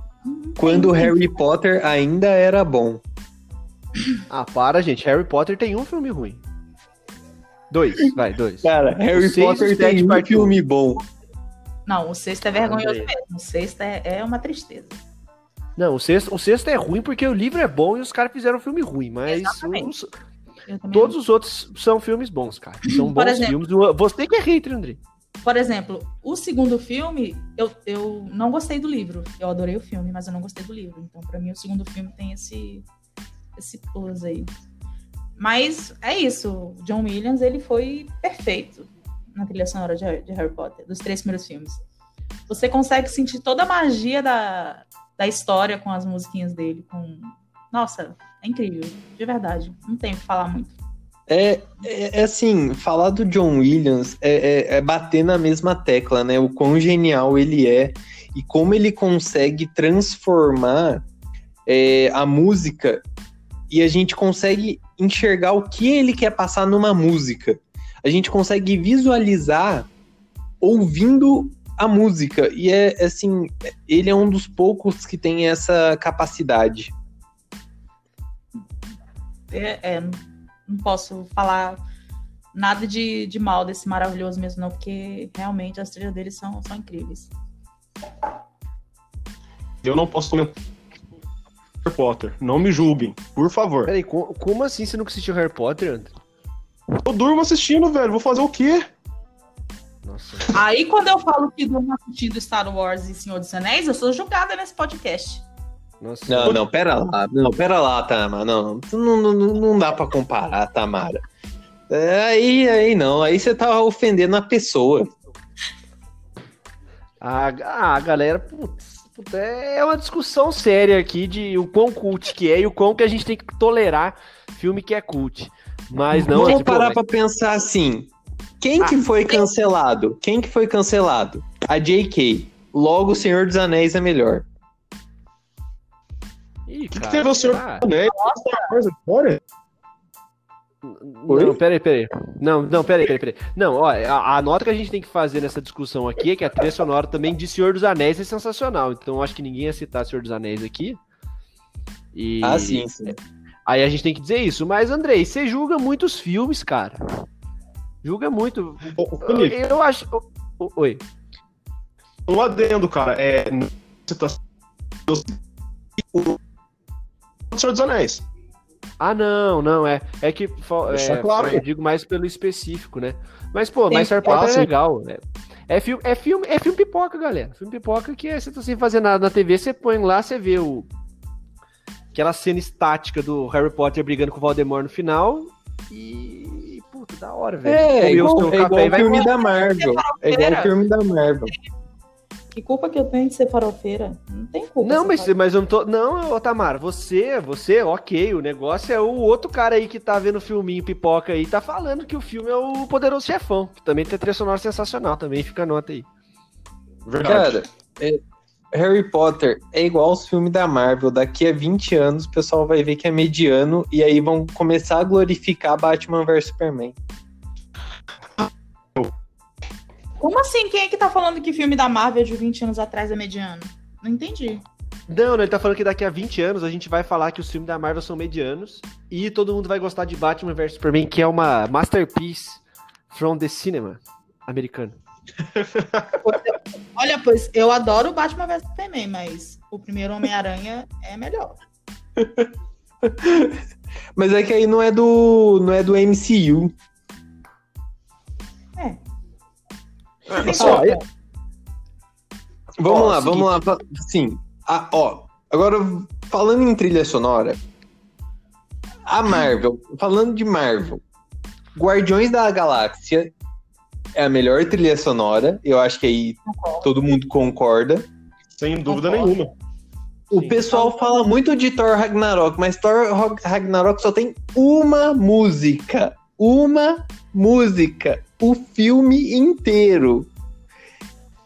Quando Harry Potter ainda era bom. Ah, para, gente. Harry Potter tem um filme ruim. 2. Cara, Harry Potter tem um filme bom. Não, o 6º é vergonhoso mesmo. O 6º é uma tristeza. Não, o sexto é ruim porque o livro é bom e os caras fizeram um filme ruim, mas todos os outros são filmes bons, cara. São bons filmes. Você que é hater, André. Por exemplo, o segundo filme, eu não gostei do livro. Eu adorei o filme, mas eu não gostei do livro. Então, pra mim, o segundo filme tem esse plus aí. Mas é isso. O John Williams, ele foi perfeito na trilha sonora de Harry Potter, dos 3 primeiros filmes. Você consegue sentir toda a magia da história com as musiquinhas dele. Nossa, é incrível. De verdade. Não tem o que falar muito. É assim, falar do John Williams é bater na mesma tecla, né? O quão genial ele é e como ele consegue transformar a música, e a gente consegue enxergar o que ele quer passar numa música. A gente consegue visualizar ouvindo a música. E é assim, ele é um dos poucos que tem essa capacidade. Não posso falar nada de mal desse maravilhoso mesmo, não, porque realmente as trilhas dele são incríveis. Eu não posso comentar Harry Potter. Não me julguem, por favor. Peraí, como assim você nunca assistiu Harry Potter, André? Eu durmo assistindo, velho. Vou fazer o quê? Nossa. Aí, quando eu falo que durmo assistindo Star Wars e Senhor dos Anéis, eu sou julgada nesse podcast. Nossa. Não, não, pera lá. Não, pera lá, Tamara. Não dá pra comparar, Tamara. Aí não. Aí você tá ofendendo a pessoa. Ah, galera, putz, é uma discussão séria aqui de o quão cult que é e o quão que a gente tem que tolerar filme que é cult. Mas não. Vamos parar pra pensar assim. Quem que foi cancelado? Quem que foi cancelado? A J.K. Logo, o Senhor dos Anéis é melhor. O que teve o Senhor dos Anéis? Nossa, não, peraí. Não, peraí. Não, olha, a nota que a gente tem que fazer nessa discussão aqui é que a trilha sonora também de Senhor dos Anéis é sensacional. Então, acho que ninguém ia citar Senhor dos Anéis aqui. E... Ah, sim. Aí a gente tem que dizer isso. Mas, Andrei, você julga muitos filmes, cara. Julga muito. Eu acho... Oi. Um adendo, cara. O Senhor dos Anéis. Ah, não, é. É que claro. Eu digo mais pelo específico, né? Mas, pô, mas Harry Potter é legal, né? É filme pipoca, galera. Filme pipoca que você tá sem fazer nada na TV, você põe lá, você vê aquela cena estática do Harry Potter brigando com o Voldemort no final e puta, da hora, velho. É igual o filme da Marvel. Que culpa que eu tenho de ser farofeira? Não tem culpa. Não, mas eu não tô... Não, Otamar, você, ok, o negócio é o outro cara aí que tá vendo o filminho pipoca aí, tá falando que o filme é o Poderoso Chefão, que também tem trilha sonora sensacional, também fica a nota aí. Verdade. Cara, Harry Potter é igual aos filmes da Marvel, daqui a 20 anos o pessoal vai ver que é mediano e aí vão começar a glorificar Batman vs. Superman. Como assim? Quem é que tá falando que filme da Marvel de 20 anos atrás é mediano? Não entendi. Não, ele tá falando que daqui a 20 anos a gente vai falar que os filmes da Marvel são medianos e todo mundo vai gostar de Batman vs. Superman, que é uma masterpiece from the cinema americano. Olha, pois eu adoro Batman vs. Superman, mas o primeiro Homem-Aranha é melhor. Mas é que aí não é do MCU. Vamos lá. Sim. Agora, falando em trilha sonora, a Marvel, falando de Marvel, Guardiões da Galáxia é a melhor trilha sonora, eu acho que aí todo mundo concorda. Sem dúvida nenhuma. O pessoal fala muito de Thor Ragnarok, mas Thor Ragnarok só tem uma música. O filme inteiro.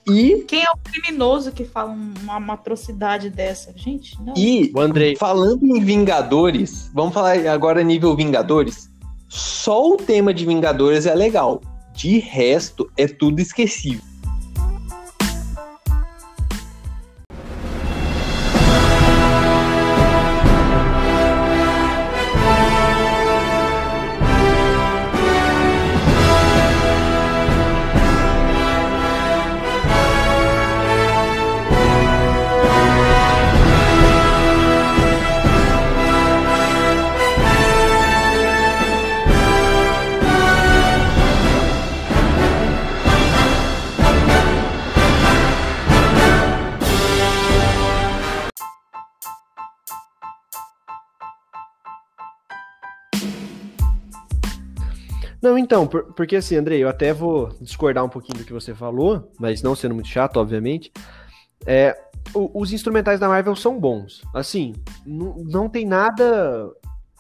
E quem é o criminoso que fala uma atrocidade dessa? Gente, não. E, Andrei, falando em Vingadores, vamos falar agora nível Vingadores. Só o tema de Vingadores é legal. De resto, é tudo esquecível. Não, então, porque assim, Andrei, eu até vou discordar um pouquinho do que você falou, mas não sendo muito chato, obviamente. Os instrumentais da Marvel são bons. Assim, não tem nada...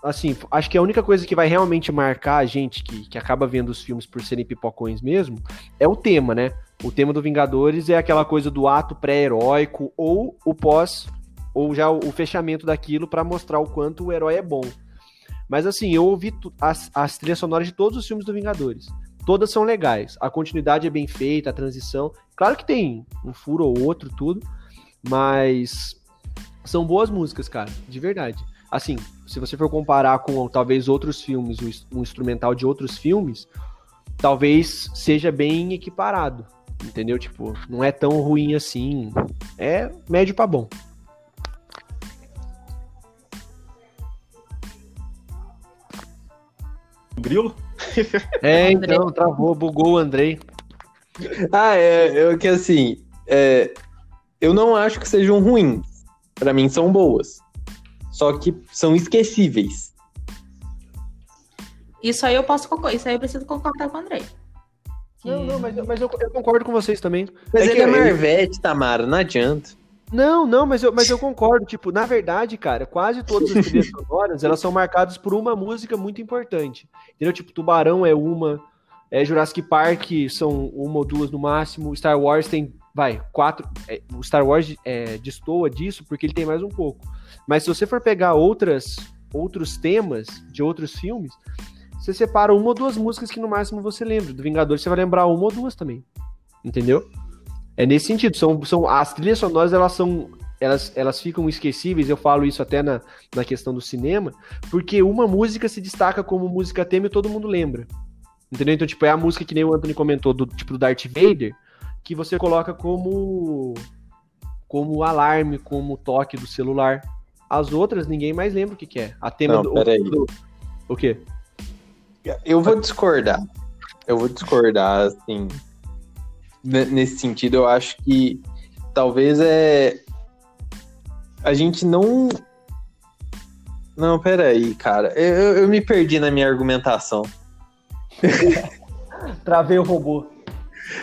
Assim, acho que a única coisa que vai realmente marcar a gente que acaba vendo os filmes por serem pipocões mesmo, é o tema, né? O tema do Vingadores é aquela coisa do ato pré-heróico ou o pós, ou já o fechamento daquilo pra mostrar o quanto o herói é bom. Mas assim, eu ouvi as trilhas sonoras de todos os filmes do Vingadores. Todas são legais. A continuidade é bem feita, a transição. Claro que tem um furo ou outro, tudo. Mas são boas músicas, cara. De verdade. Assim, se você for comparar com talvez outros filmes, um instrumental de outros filmes, talvez seja bem equiparado. Entendeu? Tipo, não é tão ruim assim. É médio pra bom. Grilo? É, então, travou, bugou o Andrei. Ah, é que assim, eu não acho que sejam ruins. Pra mim são boas. Só que são esquecíveis. Isso aí eu posso concordar. Isso aí eu preciso concordar com o Andrei. Não, mas eu concordo com vocês também. Mas ele é Marvete, Tamara, não adianta. Não, mas eu concordo. Tipo, na verdade, cara, quase todas as trilhas sonoras, elas são marcadas por uma música muito importante. Entendeu? Tipo, Tubarão é uma, Jurassic Park são uma ou duas no máximo, Star Wars tem, quatro. O Star Wars destoa disso porque ele tem mais um pouco. Mas se você for pegar outros temas de outros filmes, você separa uma ou duas músicas que no máximo você lembra. Do Vingadores você vai lembrar uma ou duas também. Entendeu? É nesse sentido. As trilhas sonoras, elas ficam esquecíveis. Eu falo isso até na questão do cinema, porque uma música se destaca como música tema e todo mundo lembra. Entendeu? Então, tipo, é a música que nem o Anthony comentou, do Darth Vader, que você coloca como alarme, como toque do celular. As outras, ninguém mais lembra o que é. A tema O quê? Eu vou discordar, assim, nesse sentido. Eu acho que talvez a gente não... Não, peraí, cara, eu me perdi na minha argumentação. Travei o robô.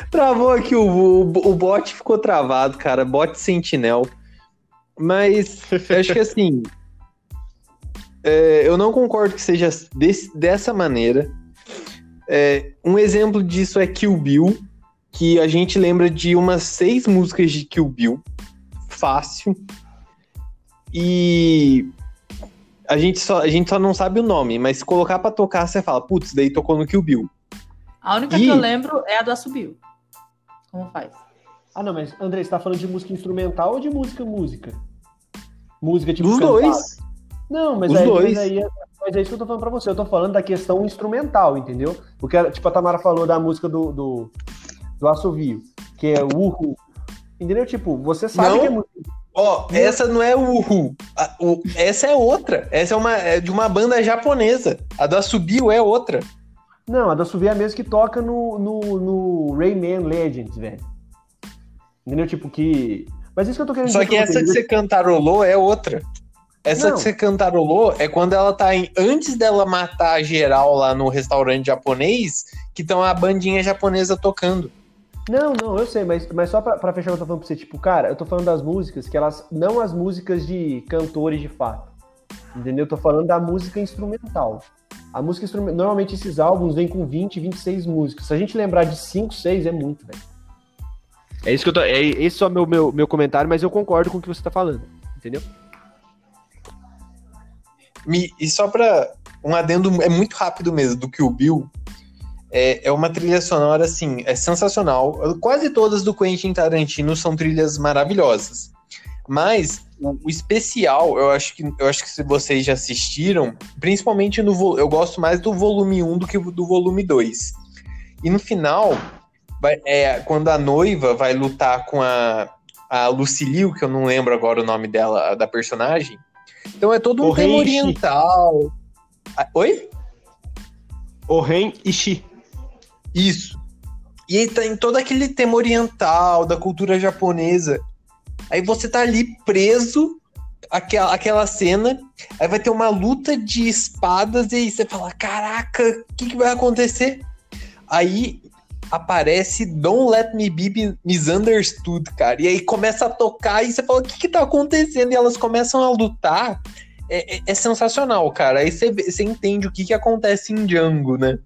Travou aqui, o bot ficou travado, cara, bot sentinel. Mas acho que assim... eu não concordo que seja dessa maneira. Um exemplo disso é Kill Bill, que a gente lembra de umas 6 músicas de Kill Bill, fácil, e a gente só não sabe o nome, mas se colocar pra tocar, você fala, putz, daí tocou no Kill Bill. A única que eu lembro é a do Assobio. Como faz? Ah, não, mas André, você tá falando de música instrumental ou de música? Música tipo... Dos dois. Não, mas é isso que eu tô falando pra você. Eu tô falando da questão instrumental, entendeu? Porque, tipo, a Tamara falou da música do assovio, que é o Uhu. Entendeu? Tipo, você sabe não, que é música. Ó, essa não é o Uhu. Essa é outra. Essa é de uma banda japonesa. A do assovio é outra. Não, a do assovio é a mesma que toca no Rayman Legends, velho. Entendeu? Tipo, que... Mas isso que eu tô querendo dizer. Só que essa que você cantarolou é outra. Essa que você cantarolou é quando ela tá antes dela matar a geral lá no restaurante japonês, que estão a bandinha japonesa tocando. Não, eu sei, mas só pra fechar o que eu tô falando pra você, tipo, cara, eu tô falando das músicas que elas, não as músicas de cantores de fato, entendeu? Eu tô falando da música instrumental. A música instrumental, normalmente esses álbuns vêm com 20, 26 músicas. Se a gente lembrar de 5, 6 é muito, velho. É isso que eu tô, esse é só meu comentário, mas eu concordo com o que você tá falando, entendeu? E só pra um adendo, é muito rápido mesmo, do Kill Bill, é uma trilha sonora, assim, é sensacional. Quase todas do Quentin Tarantino são trilhas maravilhosas. Mas o especial, eu acho que se vocês já assistiram, principalmente eu gosto mais do volume 1 do que do volume 2. E no final, quando a noiva vai lutar com a Lucy Liu, que eu não lembro agora o nome dela, da personagem. Então é todo um tema oriental. Oi? Oren Ishii. Isso. E aí tá em todo aquele tema oriental, da cultura japonesa. Aí você tá ali preso, aquela cena, aí vai ter uma luta de espadas, e aí você fala, caraca, o que vai acontecer? Aí aparece Don't Let Me Be Misunderstood, cara. E aí começa a tocar e você fala, o que tá acontecendo? E elas começam a lutar. É sensacional, cara. Aí você entende o que acontece em Django, né?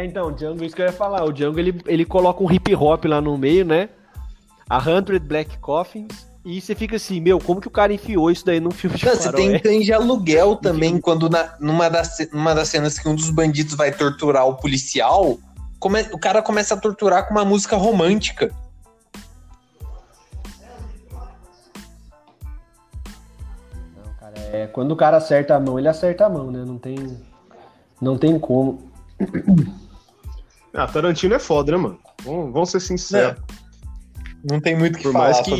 É, então, o Django, isso que eu ia falar. O Django, ele coloca um hip hop lá no meio, né? A 100 Black Coffins. E você fica assim, meu, como que o cara enfiou isso daí num filme de faroeste? Você tem trem de aluguel também, quando numa das cenas que um dos bandidos vai torturar o policial, o cara começa a torturar com uma música romântica. Não, cara, quando o cara acerta a mão, ele acerta a mão, né? Não tem como. Ah, Tarantino é foda, né, mano? Vamos ser sinceros. É. Não tem muito o que falar. Por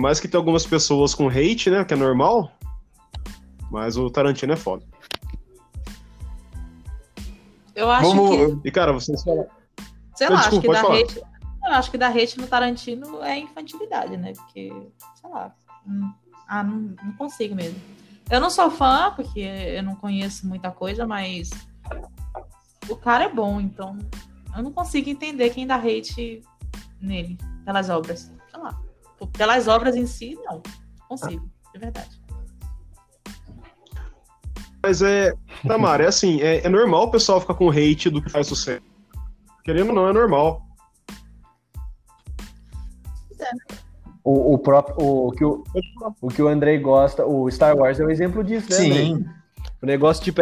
mais que tenha algumas pessoas com hate, né? Que é normal. Mas o Tarantino é foda. Eu acho que... E, cara, vocês falam... Sei lá, desculpa, acho que dar hate no Tarantino é infantilidade, né? Porque, sei lá... Não consigo mesmo. Eu não sou fã, porque eu não conheço muita coisa, mas... O cara é bom, então... Eu não consigo entender quem dá hate nele, pelas obras. Sei lá. Pelas obras em si, não. Consigo, de verdade. Mas Tamara, assim, é normal o pessoal ficar com hate do que faz sucesso. Querendo ou não, é normal. O que o Andrei gosta, o Star Wars é um exemplo disso, né? Sim. Andrei? O negócio, tipo,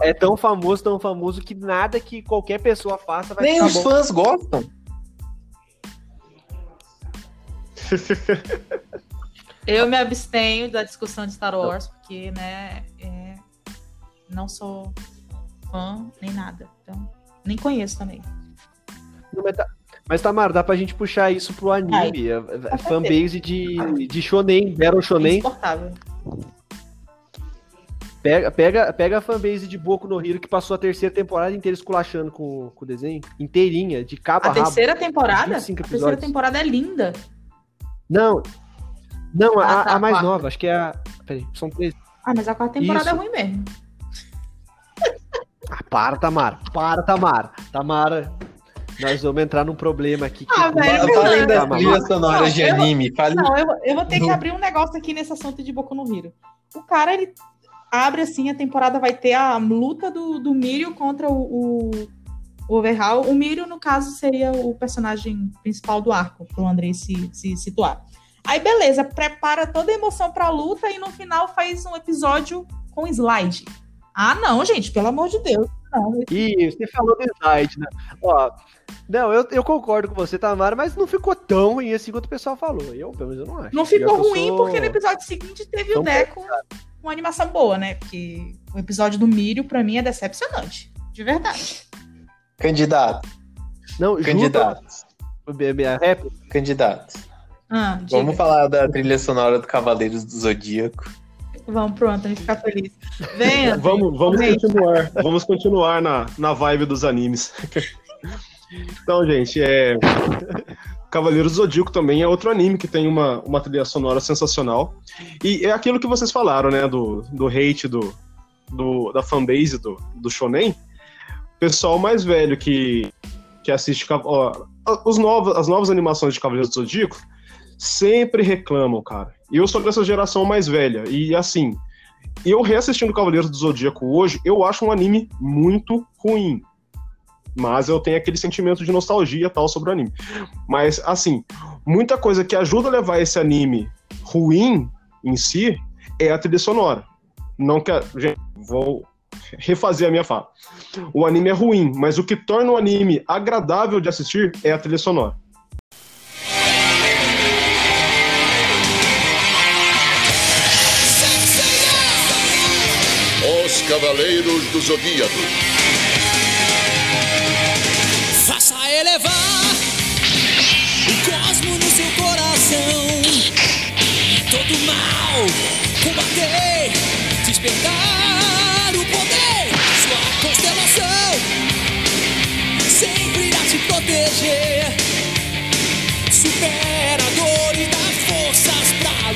é tão famoso que nada que qualquer pessoa faça vai ficar bom. Nem os fãs gostam. Eu me abstenho da discussão de Star Wars, porque, né, não sou fã, nem nada. Então, nem conheço também. Mas, Tamara, dá pra gente puxar isso pro anime. A fanbase de shonen, Battle Shonen. Insuportável. Pega a fanbase de Boku no Hero, que passou a terceira temporada inteira esculachando com o desenho. Inteirinha, de cabo a rabo. A terceira temporada é linda. Não, a mais nova, acho que é a... Peraí, são 3. Ah, mas a quarta temporada é ruim mesmo. Ah, para, Tamara. Tamara, nós vamos entrar num problema aqui. Falem das trilhas sonoras de anime. Eu vou ter que abrir um negócio aqui nesse assunto de Boku no Hero. O cara, ele... abre assim, a temporada vai ter a luta do Mirio contra o Overhaul. O Mirio, no caso, seria o personagem principal do arco, pro Andrei se situar. Aí, beleza, prepara toda a emoção pra luta e no final faz um episódio com slide. Ah, não, gente, pelo amor de Deus. Não. Ih, você falou do slide, né? Ó, não, eu concordo com você, Tamara, mas não ficou tão ruim assim quanto o pessoal falou. Pelo menos, eu não acho. Não ficou ruim porque no episódio seguinte teve o Deco... Complicado. Uma animação boa, né? Porque o episódio do Mirio, pra mim, é decepcionante. De verdade. Candidato. Vamos falar da trilha sonora do Cavaleiros do Zodíaco. Vamos pro Antônio ficar feliz. Vem, Antônio. Vamos continuar na vibe dos animes. Então, gente, Cavaleiros do Zodíaco também é outro anime que tem uma trilha sonora sensacional. E é aquilo que vocês falaram, né? Do hate, da fanbase do shonen. O pessoal mais velho que assiste... Ó, as novas animações de Cavaleiros do Zodíaco sempre reclamam, cara. Eu sou dessa geração mais velha. E, assim, eu reassistindo Cavaleiros do Zodíaco hoje, eu acho um anime muito ruim. Mas eu tenho aquele sentimento de nostalgia tal sobre o anime. Mas, assim, muita coisa que ajuda a levar esse anime ruim em si é a trilha sonora. Não que... Gente, vou refazer a minha fala. O anime é ruim, mas o que torna o anime agradável de assistir é a trilha sonora. Os Cavaleiros do Zodíaco. Levar o cosmo no seu coração, todo mal combater, despertar o poder. Sua constelação sempre irá te proteger. Supera a dor e dá forças pra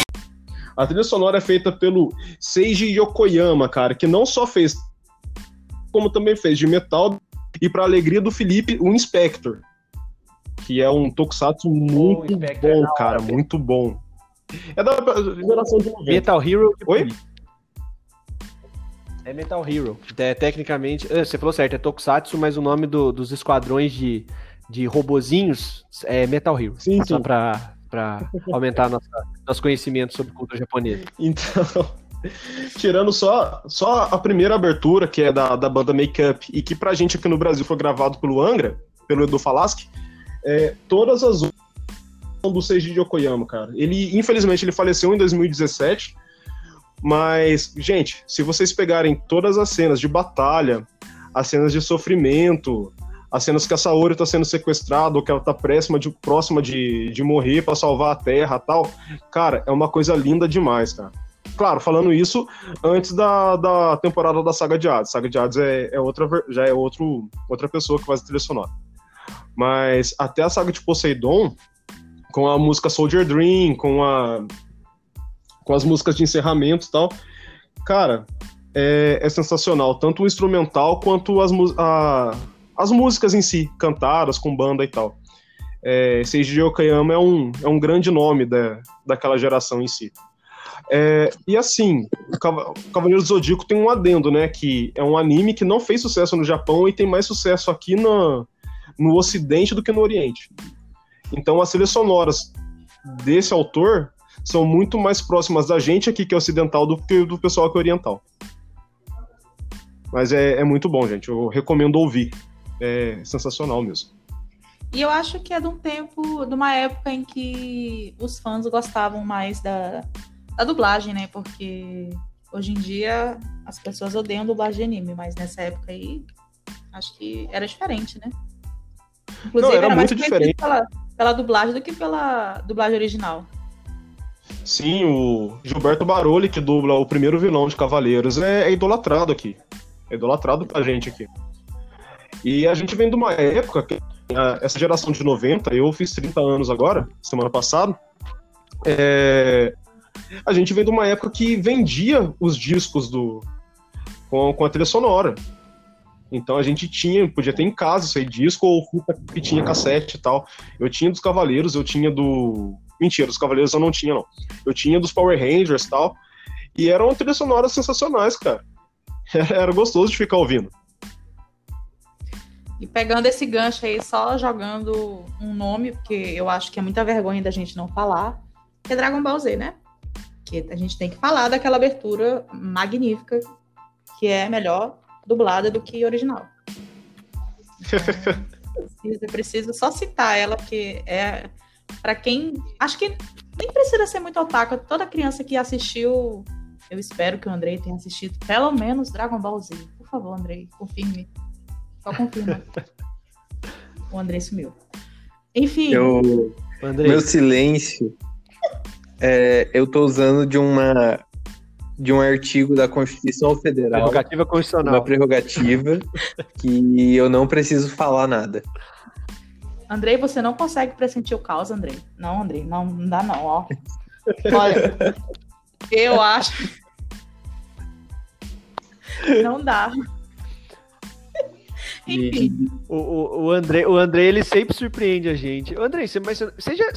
lutar. A trilha sonora é feita pelo Seiji Yokoyama, cara, que não só fez, como também fez de metal. E pra alegria do Felipe, o Inspector, que é um tokusatsu muito bom, cara, muito bom. É da geração de 90. Metal Hero. Oi? É Metal Hero. É, tecnicamente, você falou certo, é Tokusatsu, mas o nome dos esquadrões de robozinhos é Metal Hero. Sim, só para aumentar nosso conhecimento sobre cultura japonesa. Então, tirando só a primeira abertura, que é da banda Makeup, e que pra gente aqui no Brasil foi gravado pelo Angra, pelo Edu Falaschi, todas as outras são do Seiji de Okoyama, cara. Ele, infelizmente, ele faleceu em 2017, mas, gente, se vocês pegarem todas as cenas de batalha, as cenas de sofrimento, as cenas que a Saori tá sendo sequestrada, ou que ela tá próxima de morrer pra salvar a Terra e tal, cara, é uma coisa linda demais, cara. Claro, falando isso, antes da temporada da Saga de Hades. Saga de Hades é outra pessoa que faz a trilha sonora. Mas até a Saga de Poseidon, com a música Soldier Dream, com as músicas de encerramento e tal, cara, é sensacional. Tanto o instrumental quanto as músicas em si, cantadas com banda e tal. Seiji Okoyama é um grande nome daquela geração em si. E assim, o Cavaleiro do Zodíaco tem um adendo, né, que é um anime que não fez sucesso no Japão e tem mais sucesso aqui no Ocidente do que no Oriente. Então as trilhas sonoras desse autor são muito mais próximas da gente aqui, que é ocidental, do que do pessoal que é oriental. Mas é muito bom, gente, eu recomendo ouvir, é sensacional mesmo. E eu acho que é de uma época em que os fãs gostavam mais da dublagem, né? Porque hoje em dia as pessoas odeiam dublagem de anime, mas nessa época aí acho que era diferente, né? Inclusive, não, era muito mais diferente pela dublagem do que pela dublagem original. Sim, o Gilberto Baroli, que dubla o primeiro vilão de Cavaleiros, é idolatrado aqui. É idolatrado pra gente aqui. E a gente vem de uma época que essa geração de 90, eu fiz 30 anos agora, semana passada, a gente vem de uma época que vendia os discos com a trilha sonora. Então a gente podia ter em casa isso aí, disco ou fita que tinha cassete e tal. Eu tinha dos Cavaleiros, eu tinha do... Mentira, dos Cavaleiros eu não tinha, não. Eu tinha dos Power Rangers e tal. E eram trilhas sonoras sensacionais, cara. Era gostoso de ficar ouvindo. E pegando esse gancho aí, só jogando um nome, porque eu acho que é muita vergonha da gente não falar, que é Dragon Ball Z, né? Que a gente tem que falar daquela abertura magnífica, que é melhor dublada do que original. Eu preciso só citar ela, porque é pra quem... Acho que nem precisa ser muito otaku, toda criança que assistiu... Eu espero que o Andrei tenha assistido pelo menos Dragon Ball Z. Por favor, Andrei, confirme. Só confirma. O Andrei sumiu. Enfim. Andrei. Meu silêncio. Eu tô usando de um artigo da Constituição Federal. Prerrogativa constitucional. Uma prerrogativa que eu não preciso falar nada. Andrei, você não consegue pressentir o caos, Andrei. Não, Andrei, não dá não, ó. Olha... Eu acho. Não dá. Enfim. O Andrei, ele sempre surpreende a gente. O Andrei, você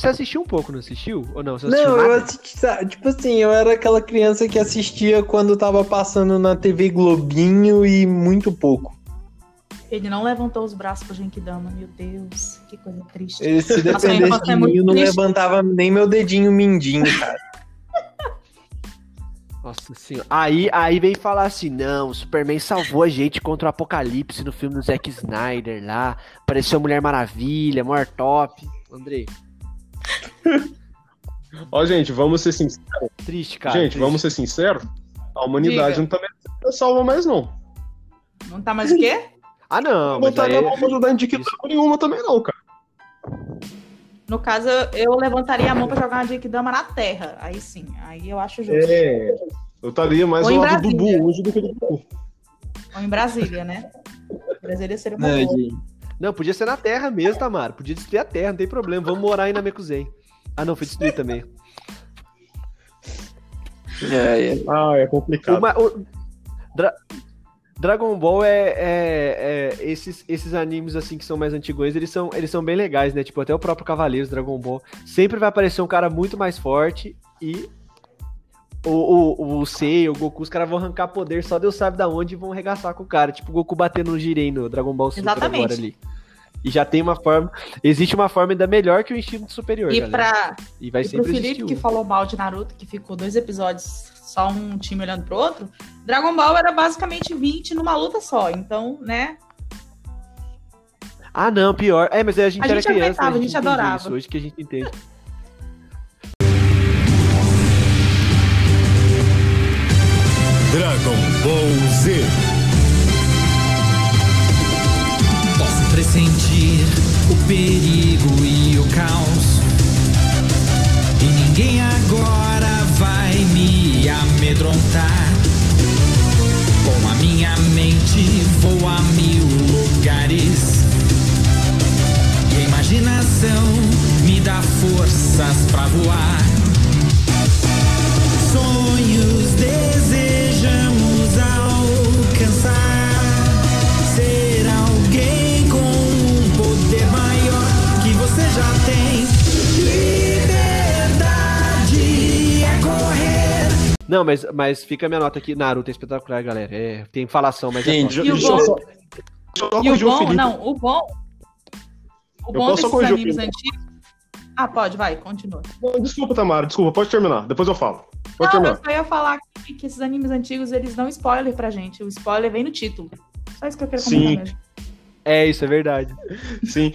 assistiu um pouco, não assistiu? Ou não? Eu assisti. Tipo assim, eu era aquela criança que assistia quando tava passando na TV Globinho e muito pouco. Ele não levantou os braços pro Genkidama, meu Deus, que coisa triste. Ele, se dependesse de mim, eu não levantava nem meu dedinho mindinho, cara. Nossa senhora. Aí vem falar assim, não, o Superman salvou a gente contra o Apocalipse no filme do Zack Snyder lá, apareceu Mulher Maravilha, maior top. Andrei. Ó, gente, vamos ser sinceros. Triste, cara. Gente, triste. Vamos ser sinceros, a humanidade não tá merecendo salva mais, não. Não tá mais o quê? Ah, não. Não tá ajudando de Genkidama nenhuma também, não, cara. No caso, eu levantaria a mão pra jogar uma Genkidama na terra. Aí sim, aí eu acho justo. Eu estaria mais ao lado do Dubu hoje do que do Dubu. Ou em Brasília, né? Brasília seria uma boa. Não, podia ser na terra mesmo, Tamara. Podia destruir a terra, não tem problema. Vamos morar aí na Mekuzei. Ah, não, foi destruir também. Ah, é complicado. Dragon Ball esses animes assim que são mais antigões, eles são bem legais, né? Tipo, até o próprio Cavaleiros, Dragon Ball. Sempre vai aparecer um cara muito mais forte e o Sei, o Goku, os caras vão arrancar poder só Deus sabe da onde e vão arregaçar com o cara. Tipo o Goku batendo no Jiren no Dragon Ball Super agora ali. E já tem uma forma, existe uma forma ainda melhor que o instinto superior, e galera. E vai e sempre pro Felipe que falou mal de Naruto, que ficou 2 episódios, só um time olhando pro outro, Dragon Ball era basicamente 20 numa luta só, então, né? Ah, não, pior. É, mas a gente era criança, a gente adorava. Isso, hoje que a gente entende. Dragon Ball Z. Pressentir o perigo e o caos, e ninguém agora vai me amedrontar. Com a minha mente vou a 1000 lugares, e a imaginação me dá forças pra voar. Sonhos desejamos alcançar, ser alguém maior que você já tem. Liberdade é correr. Não, mas fica a minha nota aqui. Naruto é espetacular, galera. É, tem falação, mas sim, é e o bom, só e o bom Felipe. Não, o bom desses animes antigos. Ah, pode, vai, continua. Não, desculpa, Tamara, desculpa, pode terminar, depois eu falo. Pode terminar. Eu só ia falar que esses animes antigos, eles dão spoiler pra gente. O spoiler vem no título. Só isso que eu quero comentar mesmo. É, isso é verdade. Sim.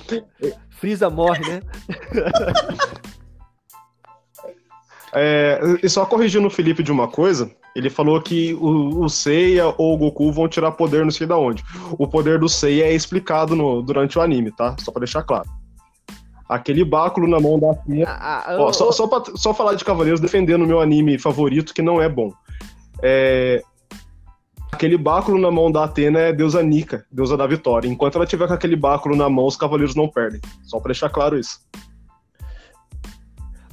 Frieza morre, né? E só corrigindo o Felipe de uma coisa, ele falou que o Seiya ou o Goku vão tirar poder não sei da onde. O poder do Seiya é explicado durante o anime, tá? Só pra deixar claro. Aquele báculo na mão da Seiya... Só falar de Cavaleiros defendendo o meu anime favorito, que não é bom. Aquele báculo na mão da Atena é deusa Nika, deusa da vitória. Enquanto ela tiver com aquele báculo na mão, os cavaleiros não perdem. Só pra deixar claro isso.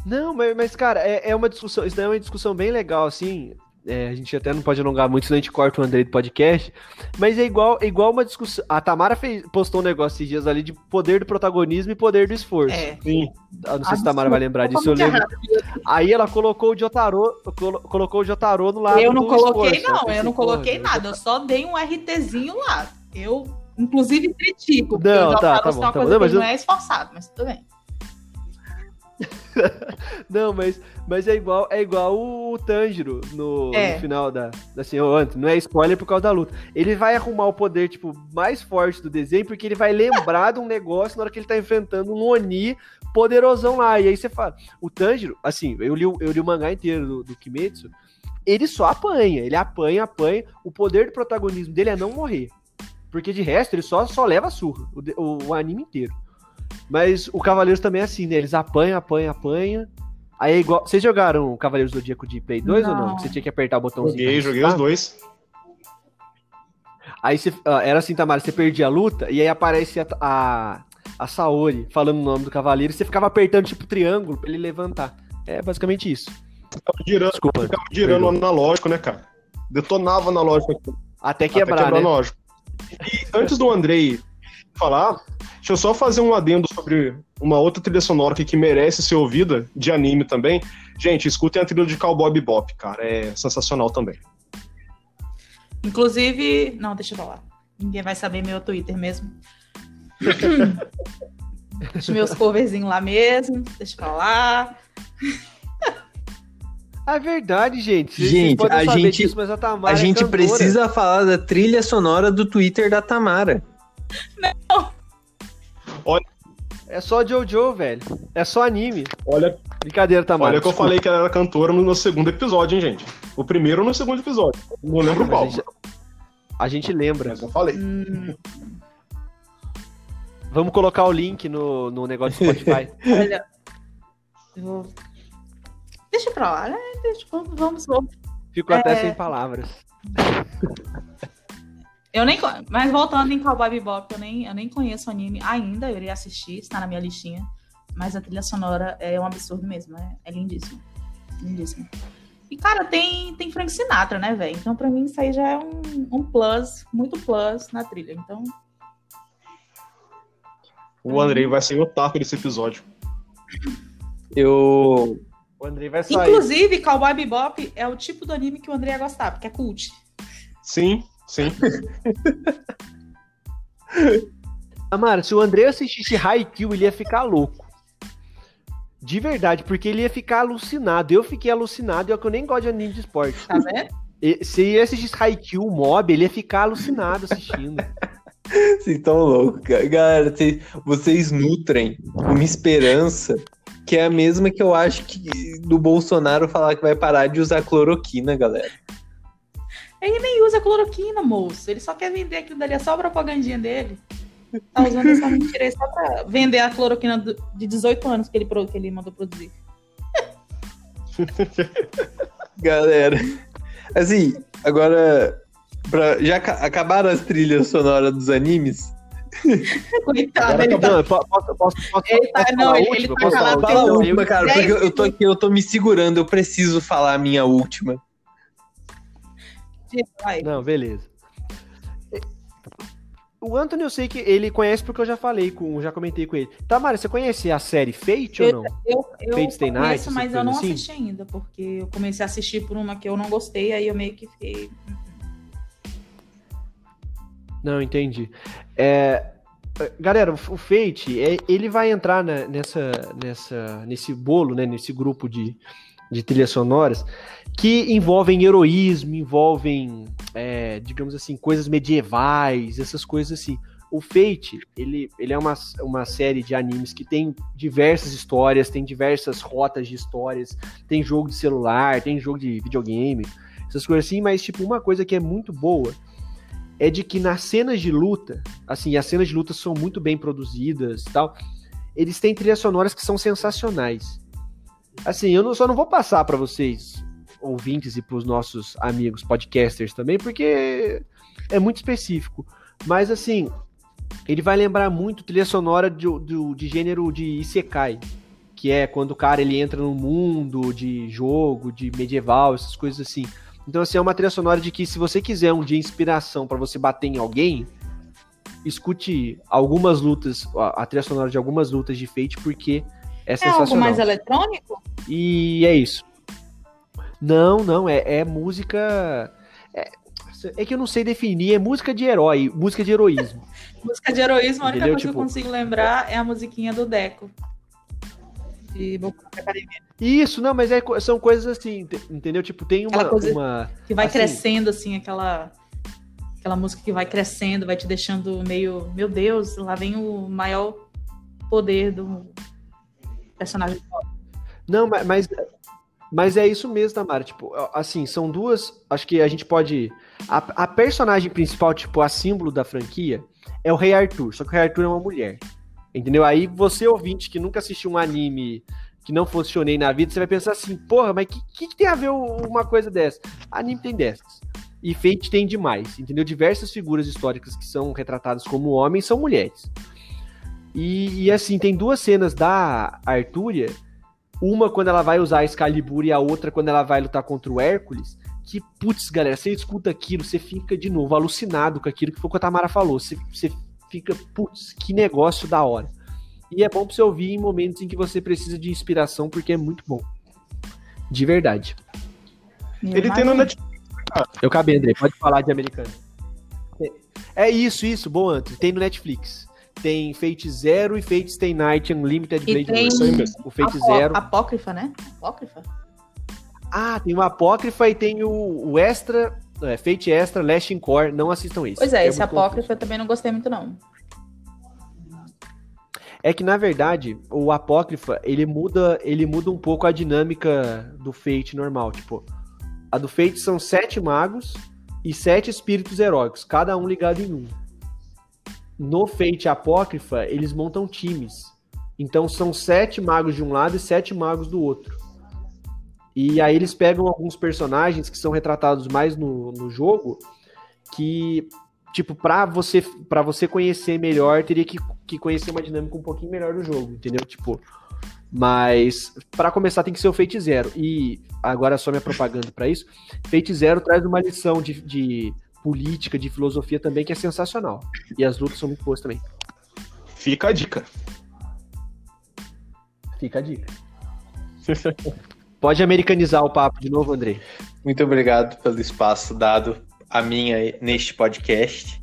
Não, mas cara, é uma discussão, isso daí é uma discussão bem legal, assim. A gente até não pode alongar muito, senão a gente corta o André do podcast. Mas é igual uma discussão. A Tamara postou um negócio esses dias ali de poder do protagonismo e poder do esforço. Sim. Não sei se a Tamara vai lembrar disso, eu lembro. Aí ela colocou o Jotaro no lado do esforço. Eu não coloquei nada, eu só dei um RTzinho lá. Eu, inclusive, critico. Não, tá bom, não é esforçado, mas tudo bem. Não, mas é igual o Tanjiro no final da Senhora Anto. Não é spoiler por causa da luta. Ele vai arrumar o poder tipo mais forte do desenho porque ele vai lembrar de um negócio na hora que ele tá enfrentando um Oni poderosão lá. E aí você fala, o Tanjiro, assim, eu li o mangá inteiro do Kimetsu, ele só apanha. Ele apanha. O poder do protagonismo dele é não morrer. Porque de resto ele só leva surra o anime inteiro. Mas o Cavaleiros também é assim, né? Eles apanham. Aí é igual... Vocês jogaram o Cavaleiros do Zodíaco de Play 2 ou não? Que você tinha que apertar o botãozinho. Joguei os dois. Aí você... Era assim, Tamara, você perdia a luta e aí aparece a Saori falando o nome do Cavaleiro e você ficava apertando tipo triângulo pra ele levantar. É basicamente isso. Ficava girando o analógico, né, cara? Detonava o analógico aqui. Até quebrar, né? Analógico. E antes do Andrei falar... Deixa eu só fazer um adendo sobre uma outra trilha sonora que merece ser ouvida, de anime também. Gente, escutem a trilha de Cowboy Bebop, cara. É sensacional também. Inclusive... Não, deixa eu falar. Ninguém vai saber meu Twitter mesmo. Os meus coverzinhos lá mesmo. Deixa eu falar. É verdade, gente. A gente precisa falar da trilha sonora do Twitter da Tamara. Não! Olha... É só Jojo, velho. É só anime. Olha... Brincadeira, Tamara. Olha que eu falei que ela era cantora no segundo episódio, hein, gente? O primeiro ou no segundo episódio? Não lembro qual. A gente lembra. Mas eu falei. Vamos colocar o link no negócio do Spotify. Olha... Deixa pra lá, né? Vamos. Fico até sem palavras. Eu nem... Mas voltando em Cowboy Bebop, eu nem conheço o anime ainda, eu irei assistir, está na minha listinha. Mas a trilha sonora é um absurdo mesmo, é lindíssimo. Lindíssimo. E, cara, tem Frank Sinatra, né, velho? Então, pra mim, isso aí já é um plus, muito plus na trilha, então... O Andrei vai ser o taco desse episódio. Eu... O Andrei vai sair. Inclusive, Cowboy Bebop é o tipo do anime que o Andrei ia gostar, porque é cult. Sim, sim. Amara, se o Andrei assistisse Haikyuu, ele ia ficar louco. De verdade, porque ele ia ficar alucinado. Eu fiquei alucinado, e é que eu nem gosto de anime de esporte. Tá vendo? Se ele assistisse Haikyuu, Mob, ele ia ficar alucinado assistindo. Vocês estão loucos, galera. Vocês nutrem uma esperança que é a mesma que eu acho que do Bolsonaro falar que vai parar de usar cloroquina, galera. Ele nem usa cloroquina, moço. Ele só quer vender aquilo dali, é só a propagandinha dele. Tá usando essa mentira aí só pra vender a cloroquina de 18 anos que ele mandou produzir. Galera, assim, agora... já acabaram as trilhas sonoras dos animes? Coitado, ele tá... Posso falar a última, cara, porque eu tô aqui, eu tô me segurando, eu preciso falar a minha última. Não, beleza. O Anthony, eu sei que ele conhece porque eu já comentei com ele. Tamara, você conhece a série Fate ou não? Eu conheço, mas eu não assisti ainda, porque eu comecei a assistir por uma que eu não gostei, aí eu meio que fiquei... Não, entendi. Galera, o Fate, ele vai entrar nesse bolo, né, nesse grupo de trilhas sonoras que envolvem heroísmo, envolvem, digamos assim, coisas medievais, essas coisas assim. O Fate, ele é uma série de animes que tem diversas histórias, tem diversas rotas de histórias, tem jogo de celular, tem jogo de videogame, essas coisas assim, mas tipo, uma coisa que é muito boa é de que nas cenas de luta, assim, as cenas de luta são muito bem produzidas e tal, eles têm trilhas sonoras que são sensacionais. Assim, só não vou passar para vocês, ouvintes, e para os nossos amigos podcasters também, porque é muito específico. Mas, assim, ele vai lembrar muito trilha sonora de gênero de Isekai, que é quando o cara ele entra no mundo de jogo, de medieval, essas coisas assim. Então, assim, é uma trilha sonora de que se você quiser um dia inspiração pra você bater em alguém, escute algumas lutas, a trilha sonora de algumas lutas de Fate, porque é sensacional. É algo mais eletrônico? E é isso. Não, é música... É que eu não sei definir, é música de herói, música de heroísmo. Música de heroísmo, a única coisa que eu consigo lembrar é a musiquinha do Deco. De Boku no Academia. Isso, não, mas são coisas assim, entendeu? Tipo, tem uma que vai assim, crescendo, assim, aquela música que vai crescendo, vai te deixando meio... Meu Deus, lá vem o maior poder do personagem. Não, mas é isso mesmo, Tamara. Tipo, assim, são duas... Acho que a gente pode... A personagem principal, tipo, a símbolo da franquia, é o Rei Arthur. Só que o Rei Arthur é uma mulher. Entendeu? Aí você, ouvinte, que nunca assistiu um anime... que não funcionei na vida, você vai pensar assim, porra, mas que tem a ver uma coisa dessa? Anime tem dessas. E Fate tem demais, entendeu? Diversas figuras históricas que são retratadas como homens são mulheres. E assim, tem duas cenas da Artúria, uma quando ela vai usar a Excalibur e a outra quando ela vai lutar contra o Hércules, que, putz, galera, você escuta aquilo, você fica de novo alucinado com aquilo que foi o que a Tamara falou. Você fica, putz, que negócio da hora. E é bom pra você ouvir em momentos em que você precisa de inspiração, porque é muito bom. De verdade. Ele tem no Netflix. Eu acabei, André. Pode falar de americano. É isso. Bom, André. Tem no Netflix. Tem Fate Zero e Fate Stay Night Unlimited Blade Runner. O Fate Zero. Apócrifa, né? Apócrifa? Ah, tem o Apócrifa e tem o Extra, Fate Extra, Lashing Core. Não assistam isso. Pois é, esse Apócrifa eu também não gostei muito, não. É que, na verdade, o Apócrifa, ele muda um pouco a dinâmica do Fate normal. Tipo, a do Fate são 7 magos e 7 espíritos heróicos, cada um ligado em um. No Fate Apócrifa, eles montam times. Então, são 7 magos de um lado e 7 magos do outro. E aí eles pegam alguns personagens que são retratados mais no jogo, que... Tipo, pra você conhecer melhor, teria que conhecer uma dinâmica um pouquinho melhor do jogo, entendeu? Tipo, mas pra começar tem que ser o Fate Zero. E agora só minha propaganda pra isso. Fate Zero traz uma lição de política, de filosofia também, que é sensacional. E as lutas são muito boas também. Fica a dica. Pode americanizar o papo de novo, Andrei. Muito obrigado pelo espaço dado a mim neste podcast.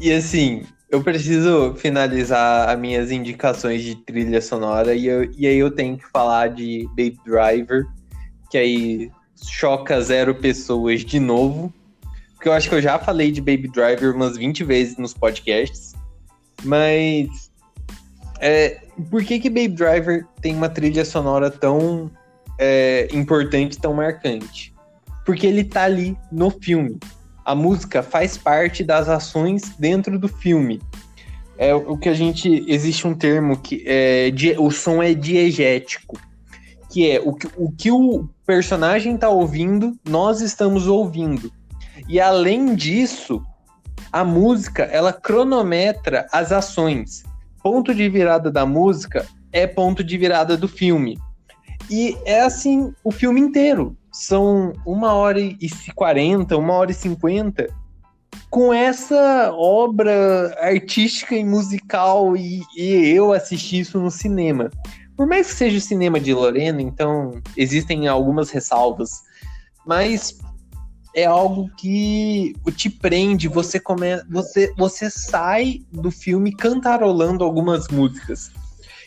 E assim, eu preciso finalizar as minhas indicações de trilha sonora e aí eu tenho que falar de Baby Driver, que aí choca zero pessoas de novo. Porque eu acho que eu já falei de Baby Driver umas 20 vezes nos podcasts. Mas por que Baby Driver tem uma trilha sonora tão importante, tão marcante? Porque ele tá ali no filme. A música faz parte das ações dentro do filme. É o que a gente... Existe um termo que o som é diegético, que é o que o personagem tá ouvindo, nós estamos ouvindo. E além disso, a música, ela cronometra as ações. Ponto de virada da música é ponto de virada do filme. E é assim o filme inteiro. São 1h40, 1h50, com essa obra artística e musical, e eu assisti isso no cinema. Por mais que seja o cinema de Lorena, então existem algumas ressalvas, mas é algo que te prende, você sai do filme cantarolando algumas músicas.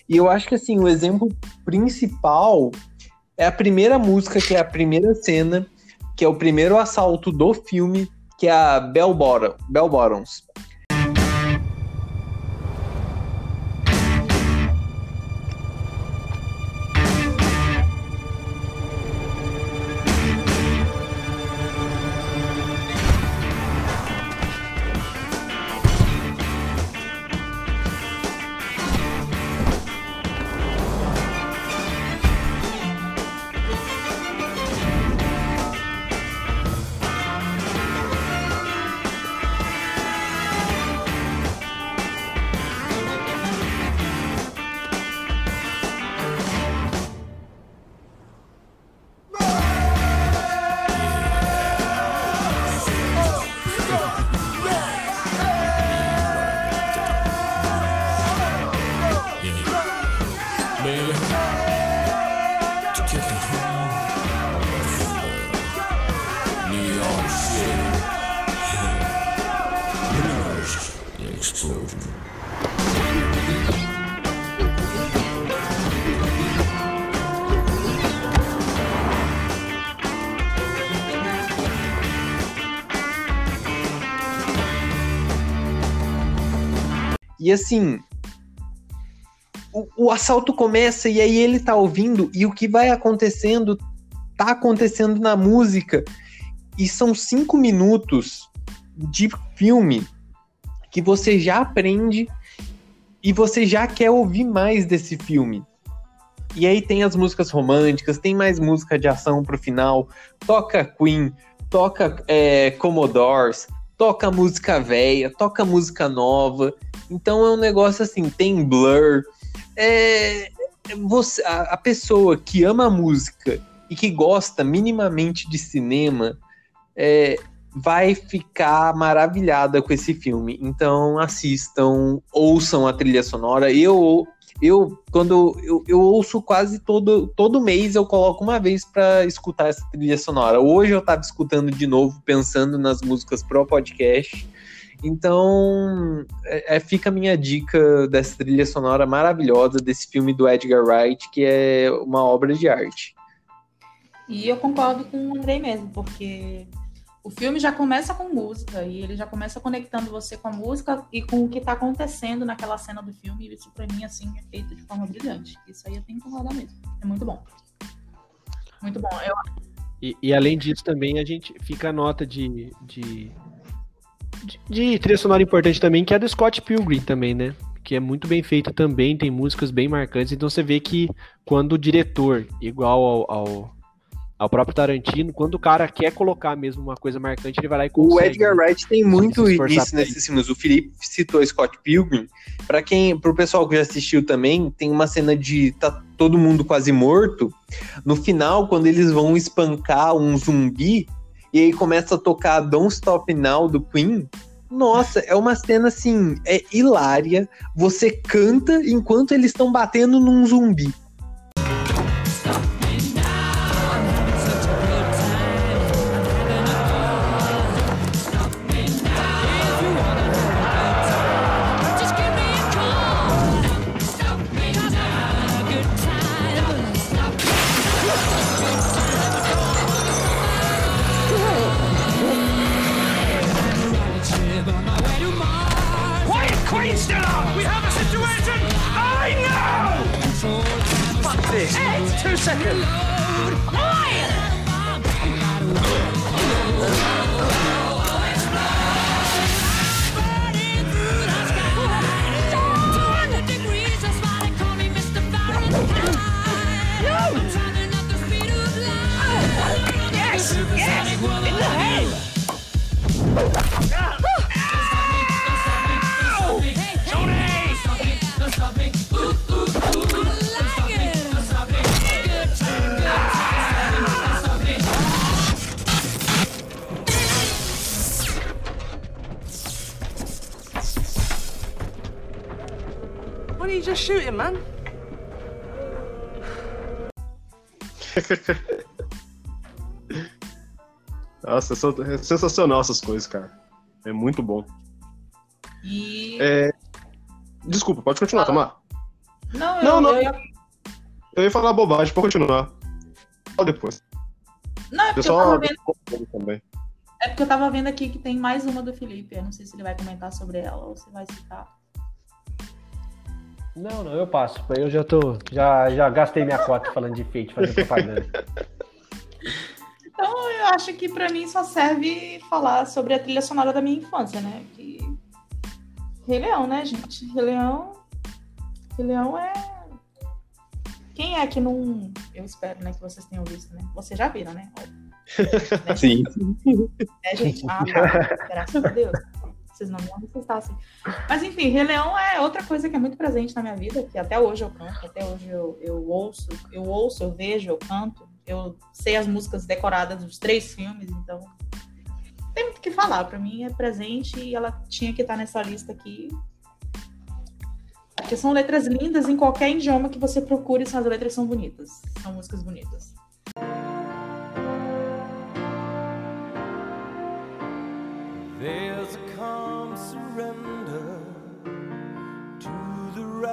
E eu acho que assim, o exemplo principal é a primeira música, que é a primeira cena, que é o primeiro assalto do filme, que é a Bell Bottoms. E assim, o assalto começa e aí ele tá ouvindo e o que vai acontecendo tá acontecendo na música. E são 5 minutos de filme que você já aprende e você já quer ouvir mais desse filme. E aí tem as músicas românticas, tem mais música de ação pro final, toca Queen, toca Commodores, toca música velha, toca música nova. Então é um negócio assim, tem Blur. A pessoa que ama música e que gosta minimamente de cinema vai ficar maravilhada com esse filme. Então assistam, ouçam a trilha sonora. Quando eu ouço quase todo mês, eu coloco uma vez pra escutar essa trilha sonora. Hoje eu tava escutando de novo, pensando nas músicas pro podcast. Então, fica a minha dica dessa trilha sonora maravilhosa desse filme do Edgar Wright, que é uma obra de arte. E eu concordo com o Andrei mesmo, porque o filme já começa com música, e ele já começa conectando você com a música e com o que está acontecendo naquela cena do filme, e isso pra mim, assim, é feito de forma brilhante. Isso aí eu tenho que concordar mesmo. É muito bom. Muito bom. E além disso também, a gente fica a nota de trilha sonora importante também, que é a do Scott Pilgrim também, né? Que é muito bem feita também, tem músicas bem marcantes. Então você vê que quando o diretor, igual ao próprio Tarantino, quando o cara quer colocar mesmo uma coisa marcante, ele vai lá e consegue. O Edgar Wright tem muito isso nesses filmes. O Felipe citou Scott Pilgrim. Pro pessoal que já assistiu também, tem uma cena de tá todo mundo quase morto. No final, quando eles vão espancar um zumbi, e aí começa a tocar Don't Stop Now, do Queen. Nossa, é uma cena, assim, hilária. Você canta enquanto eles estão batendo num zumbi. Queenstown! We have a situation! I know! Fuck this! Ed! 2 seconds! No! Yes! Yes! In the head! Ah. Just shoot him, man. Nossa, é sensacional essas coisas, cara. É muito bom. E... é... desculpa, pode continuar, Tamar. Não. Eu ia falar bobagem, pode continuar. Só depois. Não, é porque eu tava vendo aqui que tem mais uma do Felipe. Eu não sei se ele vai comentar sobre ela ou se vai citar. Não, eu passo. Eu já tô. Já gastei minha cota falando de Fate, fazendo propaganda. Então eu acho que pra mim só serve falar sobre a trilha sonora da minha infância, né? Que... Rei Leão, né, gente? Rei Leão é. Quem é que não. Eu espero, né, que vocês tenham visto, né? Vocês já viram, né? Né, sim. É, gente. Ah, tá. Graças a Deus. Vocês não vão ressuscitar assim. Mas enfim, Rei Leão é outra coisa que é muito presente na minha vida, que até hoje eu canto, até hoje eu ouço, eu vejo, eu canto, eu sei as músicas decoradas dos 3 filmes, então tem muito o que falar. Pra mim é presente e ela tinha que estar nessa lista aqui. Porque são letras lindas em qualquer idioma que você procure, as letras são bonitas, são músicas bonitas. There's a calm surrender to the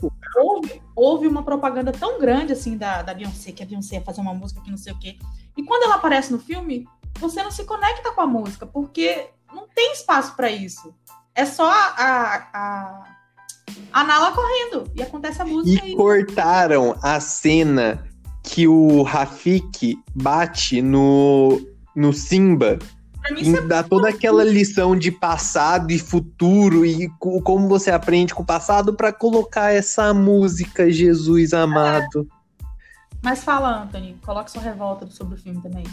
houve uma propaganda tão grande, assim, da Beyoncé, que a Beyoncé ia fazer uma música que não sei o quê. E quando ela aparece no filme, você não se conecta com a música, porque... não tem espaço pra isso. É só a Nala correndo. E acontece a música. E cortaram a cena que o Rafiki bate no Simba. Pra mim, e dá toda aquela lição de passado e futuro. E como você aprende com o passado pra colocar essa música, Jesus amado. Mas fala, Anthony. Coloca sua revolta sobre o filme também.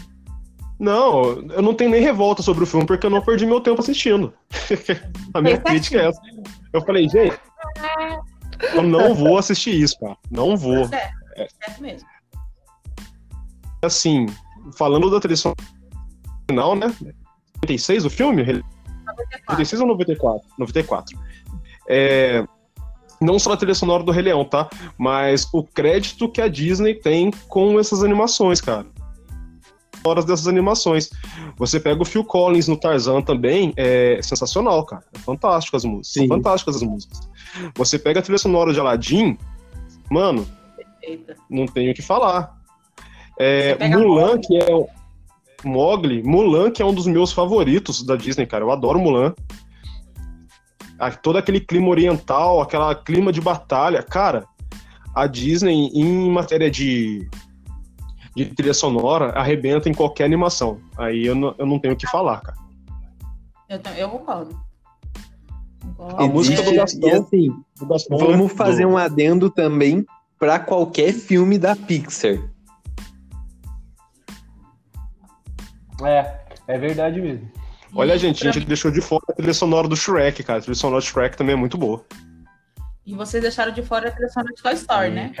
Não, eu não tenho nem revolta sobre o filme, porque eu não perdi meu tempo assistindo. A minha crítica é essa. Eu falei, gente, eu não vou assistir isso, cara. Não vou. É certo mesmo. Assim, falando da trilha final, né? 96 o filme? 96 ou 94? 94. Não só a trilha sonora do Rei Leão, tá? Mas o crédito que a Disney tem com essas animações, cara. Horas dessas animações. Você pega o Phil Collins no Tarzan também, é sensacional, cara. É fantástico as músicas. Sim. São fantásticas as músicas. Você pega a trilha sonora de Aladdin, mano, perfeita. Não tenho o que falar. Mulan, que é o Mowgli, Mulan, que é um dos meus favoritos da Disney, cara. Eu adoro Mulan. todo aquele clima oriental, aquela clima de batalha. Cara, a Disney, em matéria de trilha sonora, arrebenta em qualquer animação. Aí eu não tenho o que falar, cara. Eu concordo. A música do Gastão, assim, do Gastão. Vamos fazer um adendo também pra qualquer filme da Pixar. É verdade mesmo. Olha, gente, a gente deixou de fora a trilha sonora do Shrek, cara. A trilha sonora do Shrek também é muito boa. E vocês deixaram de fora a trilha sonora de Toy Story, né?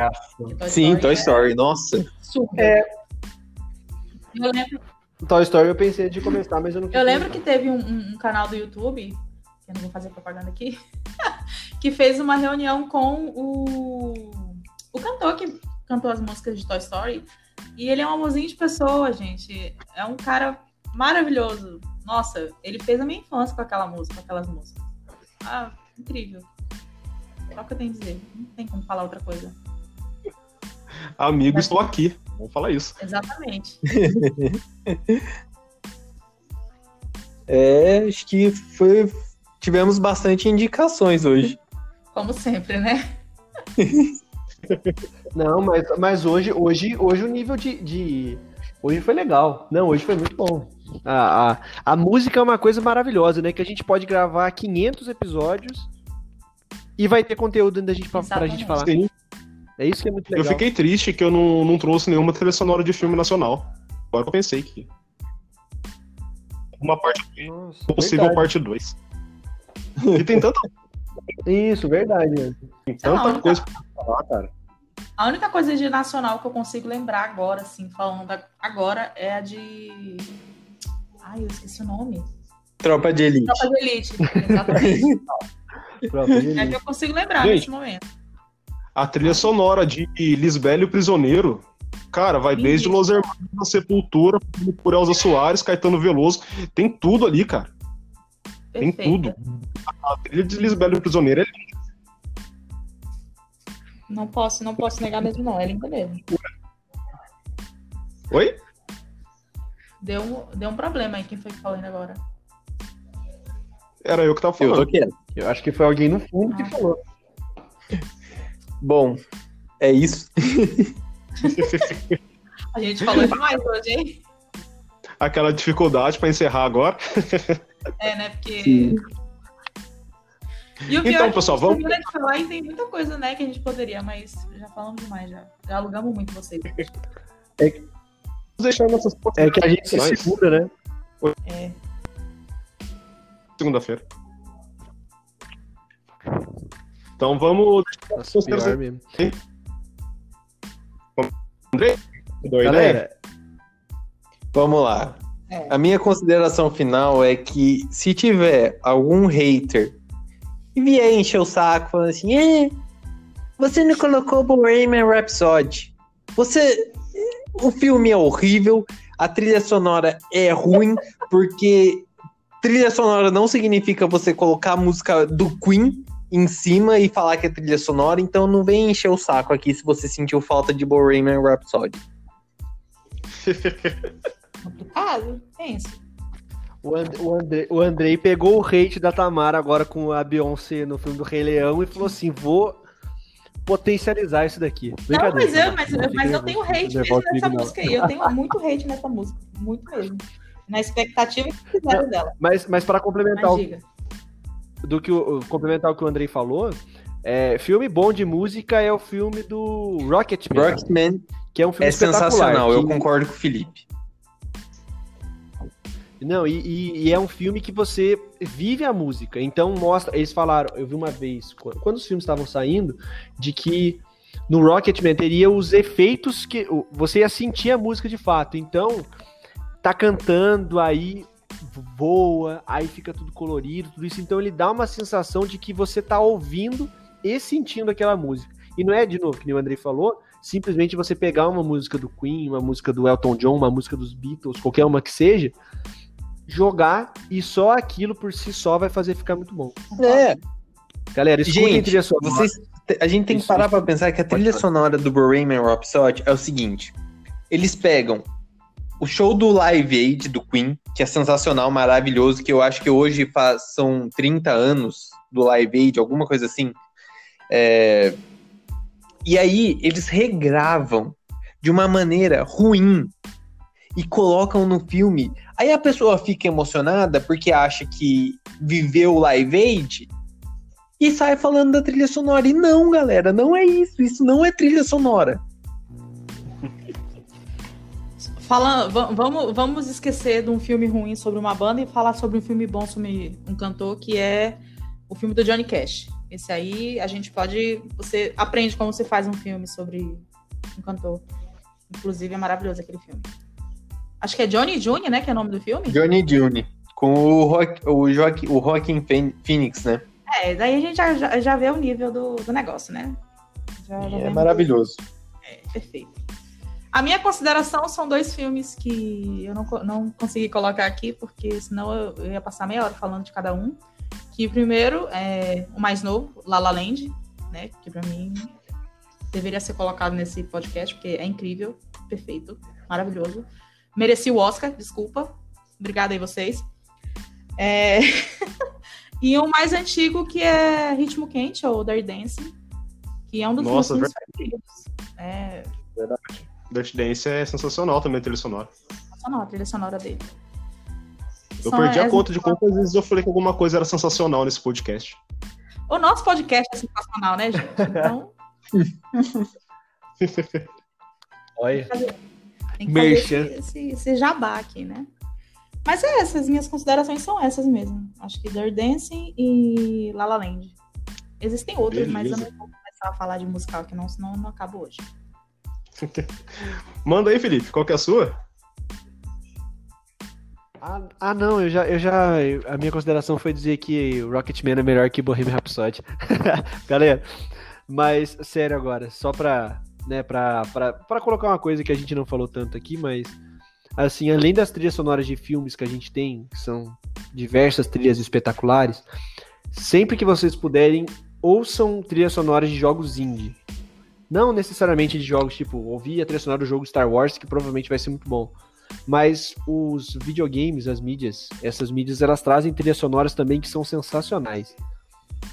Sim, Toy Story, nossa. Super. Eu lembro... Toy Story eu pensei de começar, mas eu não quis. Eu lembro que teve um canal do YouTube, que eu não vou fazer propaganda aqui, que fez uma reunião com o cantor que cantou as músicas de Toy Story. E ele é um amorzinho de pessoa, gente. É um cara maravilhoso. Nossa, ele fez a minha infância com aquela música, com aquelas músicas. Ah, incrível. Só o que eu tenho a dizer. Não tem como falar outra coisa. Amigo, estou aqui. Vamos falar isso. Exatamente. Acho que tivemos bastante indicações hoje. Como sempre, né? Não, mas hoje o nível de... Hoje foi legal. Não, hoje foi muito bom. A música é uma coisa maravilhosa, né? Que a gente pode gravar 500 episódios e vai ter conteúdo ainda pra gente falar. Sim. É isso que é muito legal. Eu fiquei triste que eu não trouxe nenhuma trilha sonora de filme nacional. Agora que eu pensei que... Uma parte 2, possível verdade. Parte 2. E tem tanta... Isso, verdade. Tem tanta coisa pra falar, cara. A única coisa de nacional que eu consigo lembrar agora, assim, falando agora, é a de... Ai, eu esqueci o nome. Tropa de Elite. Tropa de Elite, exatamente. Tropa de Elite. É que eu consigo lembrar, gente, nesse momento. A trilha sonora de Lisbela e o Prisioneiro, cara, vai desde Los Hermanos da Sepultura, por Elza Soares, Caetano Veloso, tem tudo ali, cara. Perfeita. Tem tudo. A trilha de Lisbela e o Prisioneiro é linda. Não posso negar mesmo, não. É linda mesmo. Oi? Deu um problema aí. Quem foi que falando agora? Era eu que tava falando. Eu acho que foi alguém no fundo que falou. Bom, é isso. A gente falou demais hoje, hein? Aquela dificuldade pra encerrar agora. É, né? Porque... Sim. E o pior então, pessoal, vamos falar e tem muita coisa, né, que a gente poderia, mas já falamos demais, já alugamos muito vocês. É que... deixar nossas... é que a gente se segura, né? É. Segunda-feira. Então vamos... Nossa, pior mesmo. André? Galera, vamos lá. A minha consideração final é que se tiver algum hater e vier encher o saco falando assim, você não colocou Bohemian Rhapsody. O filme é horrível, a trilha sonora é ruim, porque trilha sonora não significa você colocar a música do Queen em cima e falar que é trilha sonora, então não vem encher o saco aqui se você sentiu falta de Bohemian Rhapsody. Complicado, tem isso. O Andrei pegou o hate da Tamara agora com a Beyoncé no filme do Rei Leão e falou assim, vou potencializar isso daqui. Não, mas eu tenho hate mesmo nessa música aí. Eu tenho muito hate nessa música. Muito mesmo. Na expectativa que fizeram dela. Mas para complementar o que o Andrei falou, filme bom de música é o filme do Rocketman. Rocketman, que é um filme espetacular. É sensacional, eu concordo com o Felipe. Não, e é um filme que você vive a música, então mostra, eles falaram, eu vi uma vez, quando os filmes estavam saindo, de que no Rocketman teria os efeitos que você ia sentir a música de fato, então tá cantando, aí voa, aí fica tudo colorido, tudo isso, então ele dá uma sensação de que você tá ouvindo e sentindo aquela música, e não é, de novo, que nem o Andrei falou, simplesmente você pegar uma música do Queen, uma música do Elton John, uma música dos Beatles, qualquer uma que seja, jogar e só aquilo por si só vai fazer ficar muito bom. Galera, escutem a trilha sonora. A gente tem que parar pra pensar que a trilha sonora do Bohemian Rhapsody é o seguinte, eles pegam o show do Live Aid do Queen, que é sensacional, maravilhoso, que eu acho que hoje são 30 anos do Live Aid, alguma coisa assim. E aí eles regravam de uma maneira ruim e colocam no filme. Aí a pessoa fica emocionada porque acha que viveu o Live Aid e sai falando da trilha sonora. E não, galera, não é isso. Isso não é trilha sonora. Vamos esquecer de um filme ruim sobre uma banda e falar sobre um filme bom sobre um cantor, que é o filme do Johnny Cash. Esse aí a gente pode... Você aprende como você faz um filme sobre um cantor. Inclusive é maravilhoso aquele filme. Acho que é Johnny Jr., né? Que é o nome do filme? Johnny Jr. Com o Joaquin Phoenix, né? Daí a gente já vê o nível do negócio, né? Já é maravilhoso. Perfeito. A minha consideração são dois filmes que eu não consegui colocar aqui, porque senão eu ia passar meia hora falando de cada um. Que primeiro é o mais novo, La La Land, né? Que pra mim deveria ser colocado nesse podcast, porque é incrível, perfeito, maravilhoso. Mereci o Oscar, desculpa. Obrigada aí, vocês. E o mais antigo, que é Ritmo Quente, ou Dirty Dancing, que é um dos meus favoritos. Verdade. Dirty Dancing é sensacional também, a trilha sonora. Sensacional, a trilha sonora dele. Eu perdi a conta de quantas vezes eu falei que alguma coisa era sensacional nesse podcast. O nosso podcast é sensacional, né, gente? Então... Olha... Tem que fazer esse jabá aqui, né? Mas essas minhas considerações são essas mesmo. Acho que Dirty Dancing e La La Land. Existem outros, mas eu não vou começar a falar de musical aqui, senão eu não acabo hoje. Manda aí, Felipe, qual que é a sua? Não, a minha consideração foi dizer que Rocketman é melhor que Bohemian Rhapsody. Galera, mas sério agora, só pra... Né, pra colocar uma coisa que a gente não falou tanto aqui, mas assim, além das trilhas sonoras de filmes que a gente tem, que são diversas trilhas espetaculares, sempre que vocês puderem, ouçam trilhas sonoras de jogos indie. Não necessariamente de jogos tipo, ouvir a trilha sonora do jogo Star Wars, que provavelmente vai ser muito bom, mas os videogames, as mídias, essas mídias, elas trazem trilhas sonoras também que são sensacionais.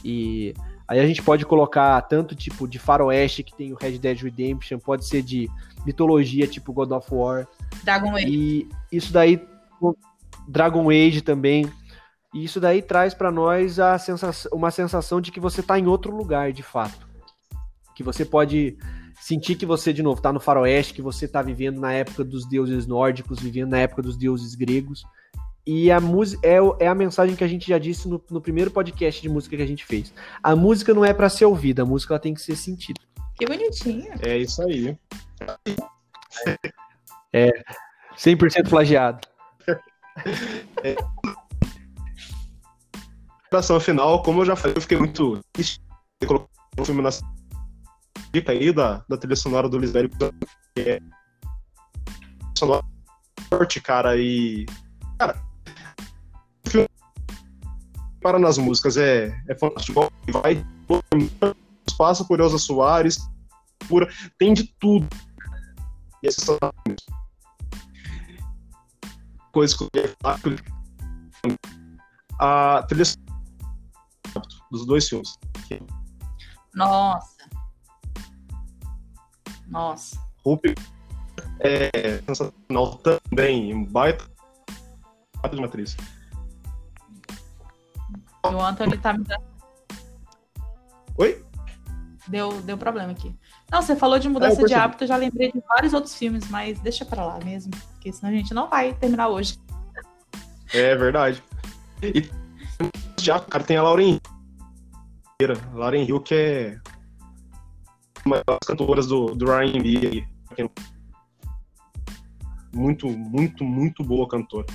E... aí a gente pode colocar tanto tipo de faroeste, que tem o Red Dead Redemption, pode ser de mitologia, tipo God of War. Dragon Age. E isso daí, Dragon Age também. E isso daí traz pra nós uma sensação de que você tá em outro lugar, de fato. Que você pode sentir que você, de novo, tá no faroeste, que você tá vivendo na época dos deuses nórdicos, vivendo na época dos deuses gregos. E a música é a mensagem que a gente já disse no primeiro podcast de música que a gente fez. A música não é pra ser ouvida, a música ela tem que ser sentida. Que bonitinha. É isso aí. É 100% plagiado. Ação final, como eu já falei, eu fiquei muito triste de colocar o filme na dica aí da trilha sonora do Lisbeth, que é sonora forte, cara, e cara, para nas músicas é fantástico. Vai, passa por Elza Soares, pura, tem de tudo. E essa coisa que eu ia falar, a trilha dos dois filmes. Nossa. Rupi é sensacional também, um baita de matriz. O Anthony tá me dando... Oi? Deu problema aqui. Não, você falou de mudança de hábito, eu já lembrei de vários outros filmes, mas deixa pra lá mesmo, porque senão a gente não vai terminar hoje. É verdade. E já, cara, tem a Lauryn Hill, que é uma das cantoras do R&B. Muito, muito, muito boa cantora.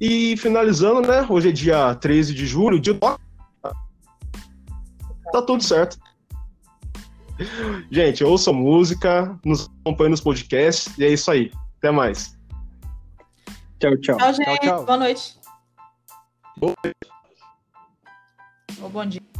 E finalizando, né? Hoje é dia 13 de julho, dia do... Tá tudo certo. Gente, ouça música, nos acompanhe nos podcasts, e é isso aí. Até mais. Tchau. Tchau, gente. Tchau. Boa noite. Boa noite. Bom dia.